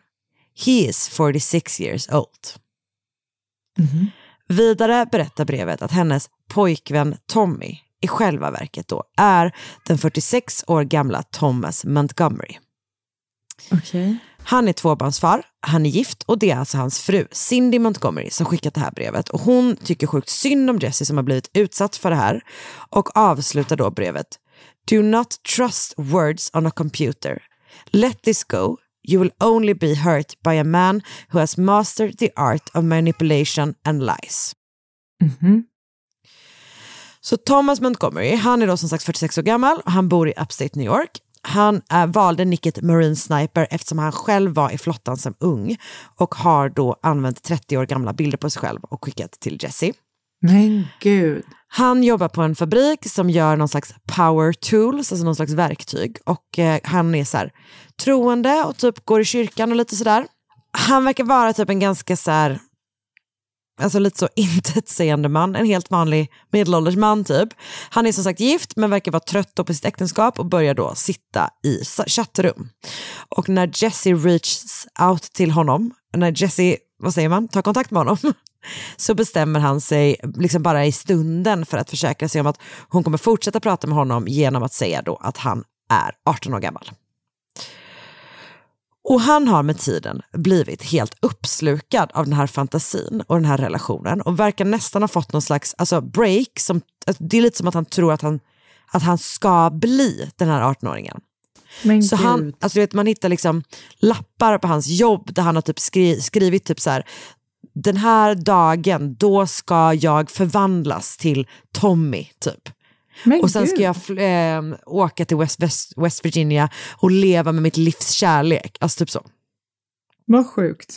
He is 46 years old. Vidare berättar brevet att hennes pojkvän Tommy i själva verket då är den 46 år gamla Thomas Montgomery. Han är 2-barnsfar, han är gift, och det är alltså hans fru Cindy Montgomery som skickat det här brevet, och hon tycker sjukt synd om Jesse som har blivit utsatt för det här, och avslutar då brevet: Do not trust words on a computer. Let this go. You will only be hurt by a man who has mastered the art of manipulation and lies. Så Thomas Montgomery, han är då som sagt 46 år gammal. Han bor i Upstate New York. Han valde nicket Marine Sniper eftersom han själv var i flottan som ung, och har då använt 30 år gamla bilder på sig själv och skickat till Jesse. Men gud. Han jobbar på en fabrik som gör någon slags power tools, alltså någon slags verktyg, och han är så här troende och typ går i kyrkan och lite sådär. Han verkar vara typ en ganska så här, alltså lite så intetsägande man, en helt vanlig medelålders man typ. Han är som sagt gift men verkar vara trött på sitt äktenskap och börjar då sitta i chattrum. Och när Jesse reaches out till honom, när Jesse vad säger man, ta kontakt med honom, så bestämmer han sig liksom bara i stunden för att försäkra sig om att hon kommer fortsätta prata med honom genom att säga då att han är 18 år gammal. Och han har med tiden blivit helt uppslukad av den här fantasin och den här relationen och verkar nästan ha fått någon slags break. Som, det är lite som att han tror att han ska bli den här 18-åringen. Men så han, du vet, man hittar liksom lappar på hans jobb där han har typ skrivit typ så här: den här dagen då ska jag förvandlas till Tommy typ. Men och sen ska jag åka till West Virginia och leva med mitt livs kärlek. Alltså typ så. Vad sjukt.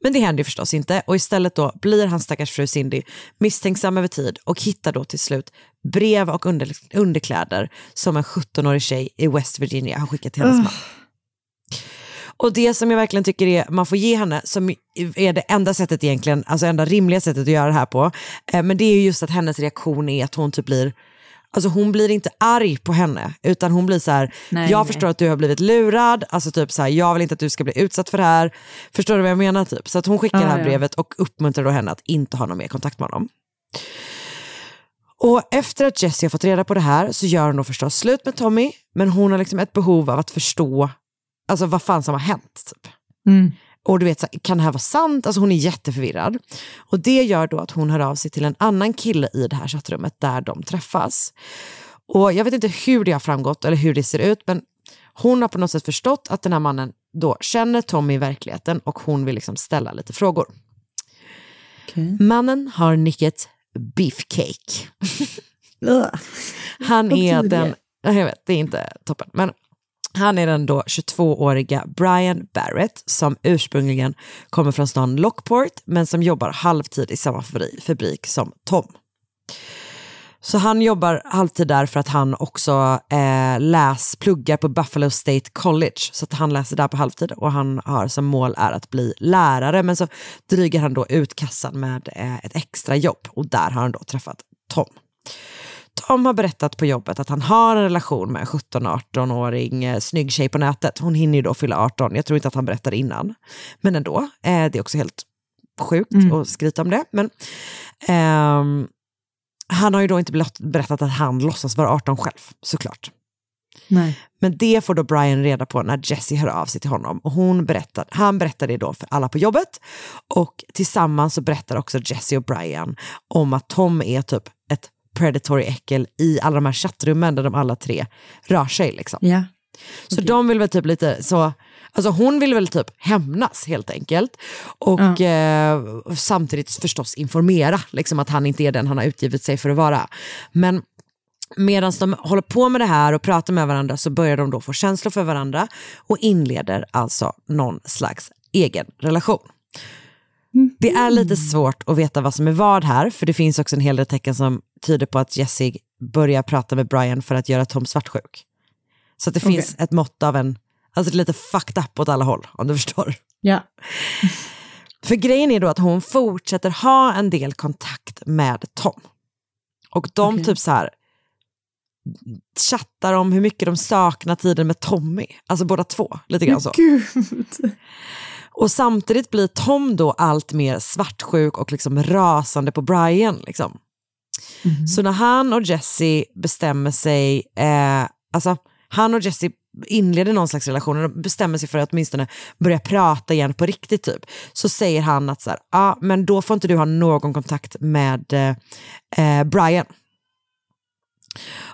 Men det händer ju förstås inte. Och istället då blir hans stackars fru Cindy misstänksam över tid och hittar då till slut brev och underkläder som en 17-årig tjej i West Virginia har skickat till hennes man. Och det som jag verkligen tycker är, man får ge henne, som är det enda sättet egentligen, alltså enda rimliga sättet att göra det här på, men det är ju just att hennes reaktion är att hon typ blir, alltså hon blir inte arg på henne, utan hon blir så här: jag förstår att du har blivit lurad, alltså typ så här, jag vill inte att du ska bli utsatt för det här. Förstår du vad jag menar typ? Så att hon skickar det här brevet och uppmuntrar då henne att inte ha någon mer kontakt med honom. Och efter att Jessie har fått reda på det här så gör hon då förstås slut med Tommy, men hon har liksom ett behov av att förstå alltså vad fan som har hänt typ. Mm. Och du vet, så kan det här vara sant? Alltså hon är jätteförvirrad. Och det gör då att hon hör av sig till en annan kille i det här chattrummet där de träffas. Och jag vet inte hur det har framgått eller hur det ser ut, men hon har på något sätt förstått att den här mannen då känner Tommy i verkligheten och hon vill liksom ställa lite frågor. Okay. Mannen har nicket beefcake. Han är den... Jag vet, det är inte toppen, men... Han är den då 22-åriga Brian Barrett som ursprungligen kommer från stan Lockport men som jobbar halvtid i samma fabrik som Tom. Så han jobbar halvtid där för att han också pluggar på Buffalo State College, så att han läser där på halvtid och han har som mål är att bli lärare, men så dryger han då ut kassan med ett extra jobb och där har han då träffat Tom. Tom har berättat på jobbet att han har en relation med en 17-18-åring snygg tjej på nätet. Hon hinner ju då fylla 18. Jag tror inte att han berättade innan. Men ändå, det är också helt sjukt att skryta om det. Men han har ju då inte berättat att han låtsas vara 18 själv, såklart. Nej. Men det får då Brian reda på när Jessie hör av sig till honom. Och han berättar det då för alla på jobbet. Och tillsammans så berättar också Jessie och Brian om att Tom är typ ett predatory äckel i alla de här chattrummen där de alla tre rör sig liksom. Yeah. Okay. Så de vill väl typ lite så, alltså hon vill väl typ hämnas helt enkelt och samtidigt förstås informera liksom att han inte är den han har utgivit sig för att vara. Men medan de håller på med det här och pratar med varandra så börjar de då få känslor för varandra och inleder alltså någon slags egen relation. Det är lite svårt att veta vad som är vad här, för det finns också en hel del tecken som tyder på att Jessie börjar prata med Brian för att göra Tom svartsjuk. Så att det finns ett mått av alltså lite fucked up åt alla håll, om du förstår. Ja. För grejen är då att hon fortsätter ha en del kontakt med Tom. Och de typ så här chattar om hur mycket de saknar tiden med Tommy. Alltså båda två, lite grann så. Gud. Och samtidigt blir Tom då allt mer svartsjuk och liksom rasande på Brian liksom. Mm. Så när han och Jessie bestämmer sig, han och Jessie inleder någon slags relation och bestämmer sig för att åtminstone börja prata igen på riktigt typ, så säger han att men då får inte du ha någon kontakt med Brian.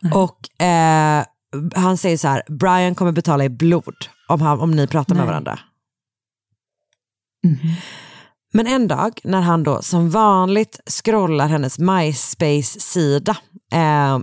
Mm. Och han säger så här: Brian kommer betala i blod om ni pratar med varandra. Mm-hmm. Men en dag när han då som vanligt scrollar hennes MySpace-sida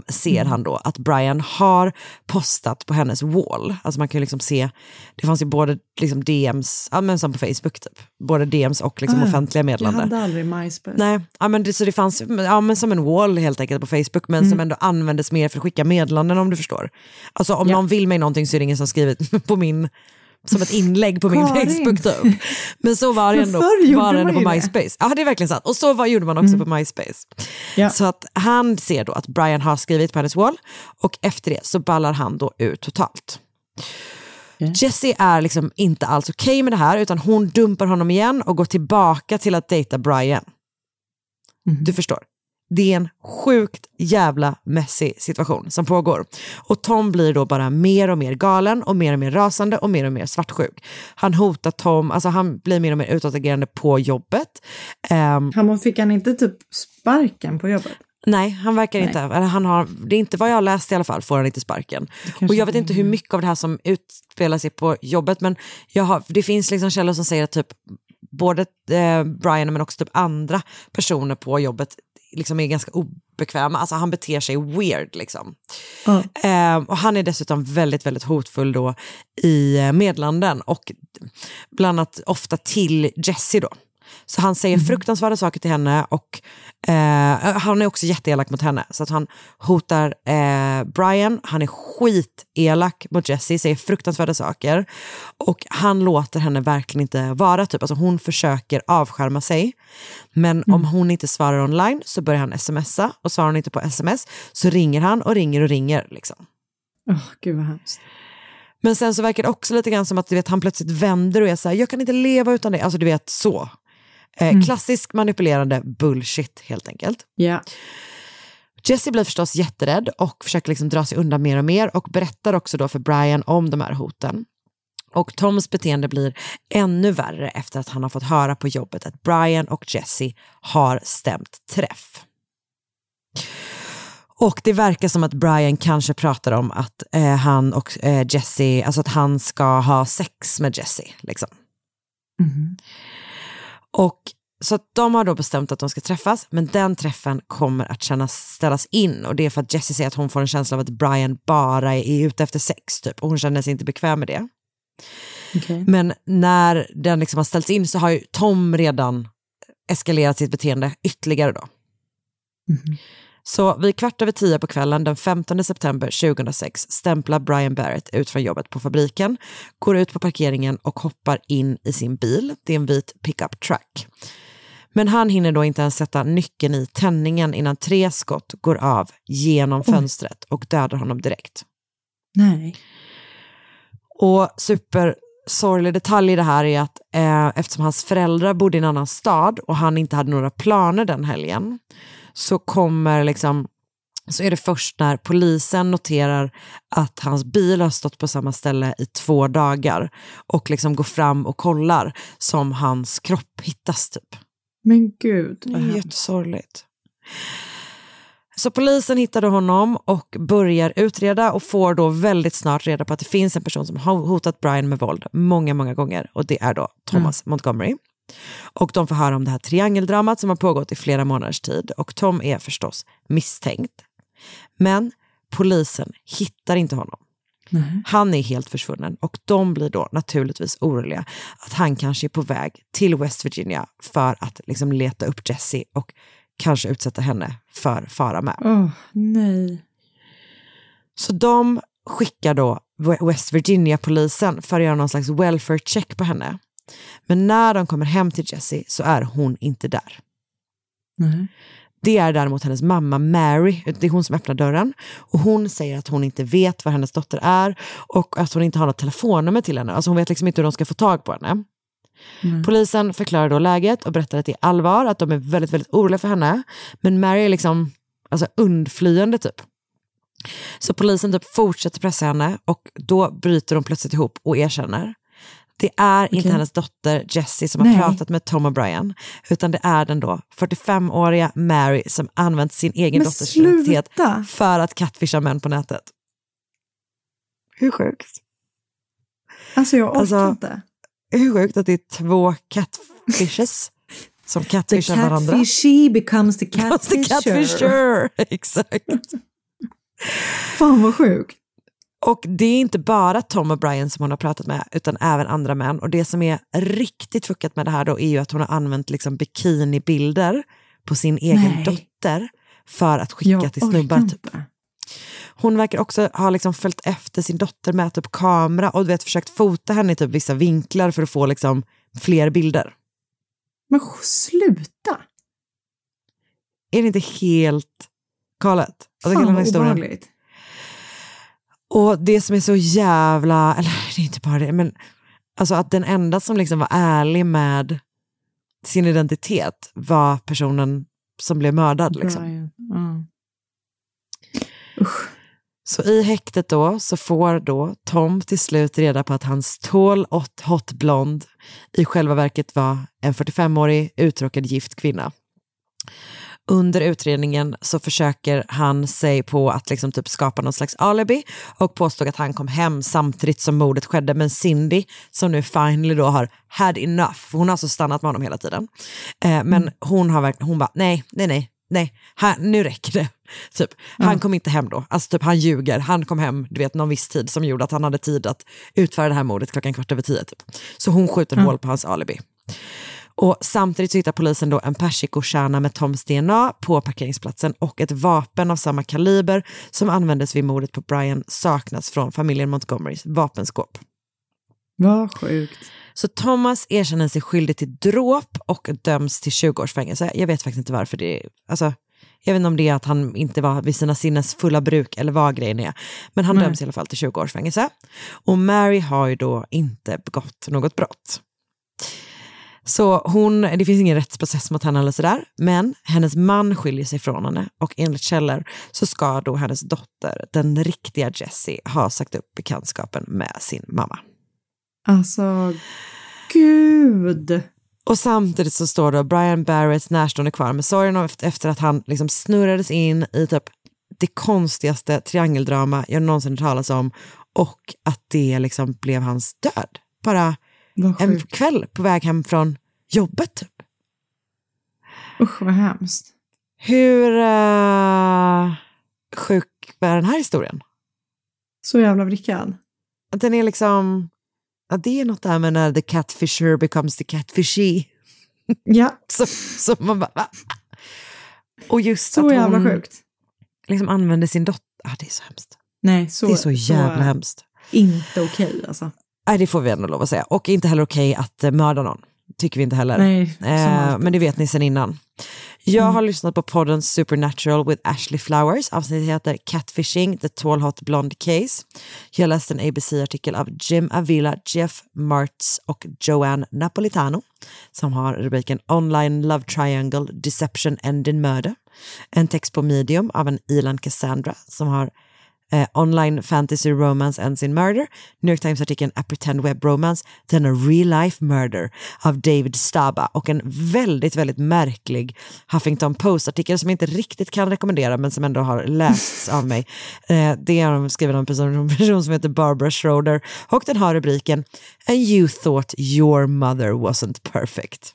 ser han då att Brian har postat på hennes wall. Alltså man kan ju liksom se, det fanns ju både liksom DMs, men som på Facebook typ, både DMs och liksom offentliga meddelanden. Jag hade aldrig MySpace. Nej, så det fanns men som en wall helt enkelt på Facebook, men som ändå användes mer för att skicka meddelanden, om du förstår. Alltså om någon vill mig någonting så är det ingen som skrivit på min... som ett inlägg på min Facebook typ. Men så var det ändå på MySpace. Ja, det är verkligen sant. Och så gjorde man också på MySpace. Yeah. Så att han ser då att Brian har skrivit på hennes wall och efter det så ballar han då ut totalt. Jesse är liksom inte alls okej med det här, utan hon dumpar honom igen och går tillbaka till att dejta Brian. Mm. Du förstår. Det är en sjukt jävla mässig situation som pågår. Och Tom blir då bara mer och mer galen och mer rasande och mer svartsjuk. Han hotar Tom, alltså han blir mer och mer utåtagerande på jobbet. Han fick han inte typ sparken på jobbet? Nej, han verkar inte. Han har, det är inte vad jag har läst i alla fall, får han inte sparken. Och jag vet inte hur mycket av det här som utspelar sig på jobbet, men det finns liksom källor som säger att typ både Brian men också typ andra personer på jobbet liksom är ganska obekväma. Alltså han beter sig weird liksom. Och han är dessutom väldigt, väldigt hotfull då i meddelanden och bland annat ofta till Jesse då. Så han säger fruktansvärda saker till henne och han är också jätteelak mot henne. Så att han hotar Brian, han är skitelak mot Jesse, säger fruktansvärda saker och han låter henne verkligen inte vara typ. Alltså hon försöker avskärma sig, men om hon inte svarar online så börjar han smsa, och svarar hon inte på sms så ringer han och ringer liksom. Gud vad hemskt. Men sen så verkar det också lite grann som att du vet, han plötsligt vänder och är så här, jag kan inte leva utan dig. Alltså du vet så. Klassisk manipulerande bullshit helt enkelt. Yeah. Jesse blir förstås jätterädd och försöker liksom dra sig undan mer och mer och berättar också då för Brian om de här hoten. Och Toms beteende blir ännu värre efter att han har fått höra på jobbet att Brian och Jesse har stämt träff. Och det verkar som att Brian kanske pratar om att han och Jesse, alltså att han ska ha sex med Jesse liksom. Och så att de har då bestämt att de ska träffas, men den träffen kommer att ställas in, och det är för att Jesse säger att hon får en känsla av att Brian bara är ute efter sex typ, och hon känner sig inte bekväm med det. Okay. Men när den liksom har ställts in så har ju Tom redan eskalerat sitt beteende ytterligare då. Så vid 21:15 på kvällen den 15 september 2006 stämplar Brian Barrett ut från jobbet på fabriken, går ut på parkeringen och hoppar in i sin bil. Det är en vit pickup truck. Men han hinner då inte ens sätta nyckeln i tändningen innan 3 skott går av genom fönstret och dödar honom direkt. Nej. Och sorglig detalj i det här är att eftersom hans föräldrar bodde i en annan stad och han inte hade några planer den helgen, så är det först när polisen noterar att hans bil har stått på samma ställe i 2 dagar och liksom går fram och kollar som hans kropp hittas typ. Men gud, det är jättesorgligt. Så polisen hittade honom och börjar utreda och får då väldigt snart reda på att det finns en person som har hotat Brian med våld många, många gånger. Och det är då Thomas Montgomery. Och de får höra om det här triangeldramat som har pågått i flera månaders tid. Och Tom är förstås misstänkt. Men polisen hittar inte honom. Han är helt försvunnen och de blir då naturligtvis oroliga att han kanske är på väg till West Virginia för att liksom leta upp Jesse och kanske utsätta henne för fara med. Nej. Så de skickar då West Virginia-polisen för att göra någon slags welfare check på henne. Men när de kommer hem till Jesse så är hon inte där. Det är däremot hennes mamma Mary, det är hon som öppnar dörren. Och hon säger att hon inte vet var hennes dotter är och att hon inte har något telefonnummer till henne. Alltså hon vet liksom inte hur de ska få tag på henne. Polisen förklarar då läget och berättar att det är allvar, att de är väldigt, väldigt oroliga för henne, men Mary är liksom undflyende typ. Så polisen typ fortsätter pressa henne och då bryter de plötsligt ihop och erkänner. Det är inte hennes dotter Jesse som har pratat med Tom och Brian, utan det är den då 45-åriga Mary som använt sin egen dotters identitet för att catfisha män på nätet. Hur sjukt. Alltså jag orkar inte. Hur sjukt att det är 2 catfishes som catfishar varandra. The catfishy becomes the catfisher. Exakt. Fan vad sjukt. Och det är inte bara Tom och Brian som hon har pratat med, utan även andra män. Och det som är riktigt fuckat med det här då är ju att hon har använt liksom bikinibilder på sin egen dotter för att skicka till snubbar typ. Hon verkar också ha liksom följt efter sin dotter med typ kamera och försökt fota henne i typ vissa vinklar för att få liksom fler bilder. Men sluta! Är det inte helt galet? Fan vad obehagligt. Och det som är så jävla, eller det är inte bara det, men alltså att den enda som liksom var ärlig med sin identitet var personen som blev mördad liksom. Så i häktet då så får då Tom till slut reda på att hans tål hot blond i själva verket var en 45-årig uttråkad gift kvinna. Under utredningen så försöker han sig på att liksom typ skapa någon slags alibi och påstod att han kom hem samtidigt som mordet skedde, men Cindy, som nu finally då har had enough, för hon har alltså stannat med honom hela tiden, men hon bara nej, här, nu räcker det typ. Han kom inte hem då, alltså typ han ljuger, han kom hem, du vet, någon viss tid som gjorde att han hade tid att utföra det här mordet 10:15 typ. Så hon skjuter hål på hans alibi. Och samtidigt så hittar polisen då en persikokärna med Toms DNA på parkeringsplatsen, och ett vapen av samma kaliber som användes vid mordet på Brian saknas från familjen Montgomerys vapenskåp. Vad sjukt. Så Thomas erkänner sig skyldig till dråp och döms till 20 års fängelse. Jag vet faktiskt inte varför det är, alltså, jag vet inte om det är att han inte var vid sina sinnes fulla bruk eller vad grejen är. Men han döms i alla fall till 20 års fängelse. Och Mary har ju då inte begått något brott. Så hon, det finns ingen rättsprocess mot henne eller sådär, men hennes man skiljer sig från henne, och enligt källor så ska då hennes dotter, den riktiga Jessie, ha sagt upp bekantskapen med sin mamma. Alltså, gud! Och samtidigt så står då Brian Barretts närstående kvar med sorgen efter att han liksom snurrades in i typ det konstigaste triangeldrama jag någonsin talas om, och att det liksom blev hans död. Bara en kväll på väg hem från jobbet typ. Usch, vad hemskt. Hur sjuk var den här historien? Så jävla vrickad. Att den är liksom, att det är något där med när the catfisher becomes the catfishy. Ja. så man bara, va? Och just så att jävla hon sjukt liksom använder sin dotter. Det är så hemskt. Nej, det är så jävla hemskt. Inte okej alltså. Nej, det får vi ändå lov att säga. Och inte heller okej att mörda någon. Tycker vi inte heller. Nej, men det vet ni sen innan. Jag har lyssnat på podden Supernatural with Ashley Flowers. Avsnittet heter Catfishing, The Tall Hot Blonde Case. Jag läste en ABC-artikel av Jim Avila, Jeff Martz och Joanne Napolitano, som har rubriken Online Love Triangle, Deception and in Murder. En text på Medium av en Ilan Cassandra som har Online Fantasy Romance Ends in Murder, New York Times-artikeln A Pretend Web Romance, Then a Real Life Murder av David Staba, och en väldigt, väldigt märklig Huffington Post-artikel som jag inte riktigt kan rekommendera men som ändå har lästs av mig. Det är skriven av en person som heter Barbara Schroeder, och den har rubriken And you thought your mother wasn't perfect.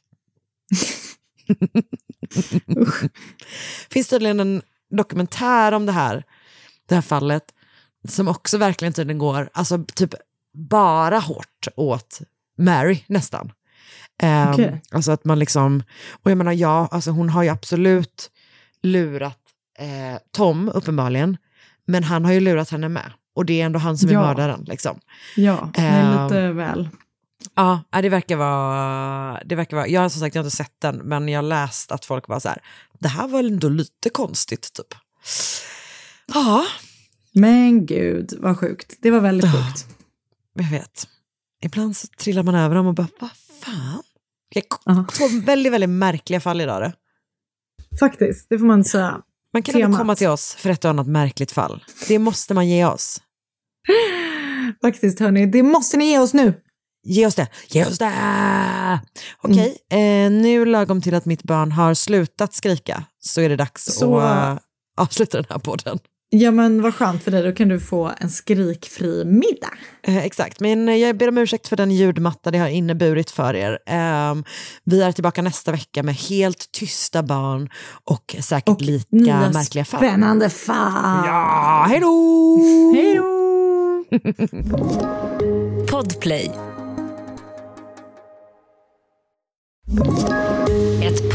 Finns tydligen en dokumentär om det här fallet som också verkligen tydligen går alltså typ bara hårt åt Mary nästan. Alltså att man liksom, och jag menar alltså hon har ju absolut lurat Tom uppenbarligen, men han har ju lurat henne med, och det är ändå han som är mördaren liksom. Ja, det är lite väl. Ja, det verkar vara jag har som sagt inte sett den, men jag läst att folk var så här, det här var ändå lite konstigt typ. Ja. Men gud, vad sjukt. Det var väldigt sjukt. Jag vet. Ibland så trillar man över dem och bara, vad fan? Två väldigt, väldigt märkliga fall idag. Det. Faktiskt, det får man säga. Man kan inte komma till oss för ett och annat märkligt fall. Det måste man ge oss. Faktiskt hörni, det måste ni ge oss nu. Ge oss det. Okej, nu lagom till att mitt barn har slutat skrika så är det dags att avsluta den här podden. Ja, men vad skönt för dig, då kan du få en skrikfri middag. Exakt, men jag ber om ursäkt för den ljudmatta det har inneburit för er. Vi är tillbaka nästa vecka med helt tysta barn och säkert och lika märkliga fall. Spännande fall. Ja, hej då! Hej då! Podplay. Ett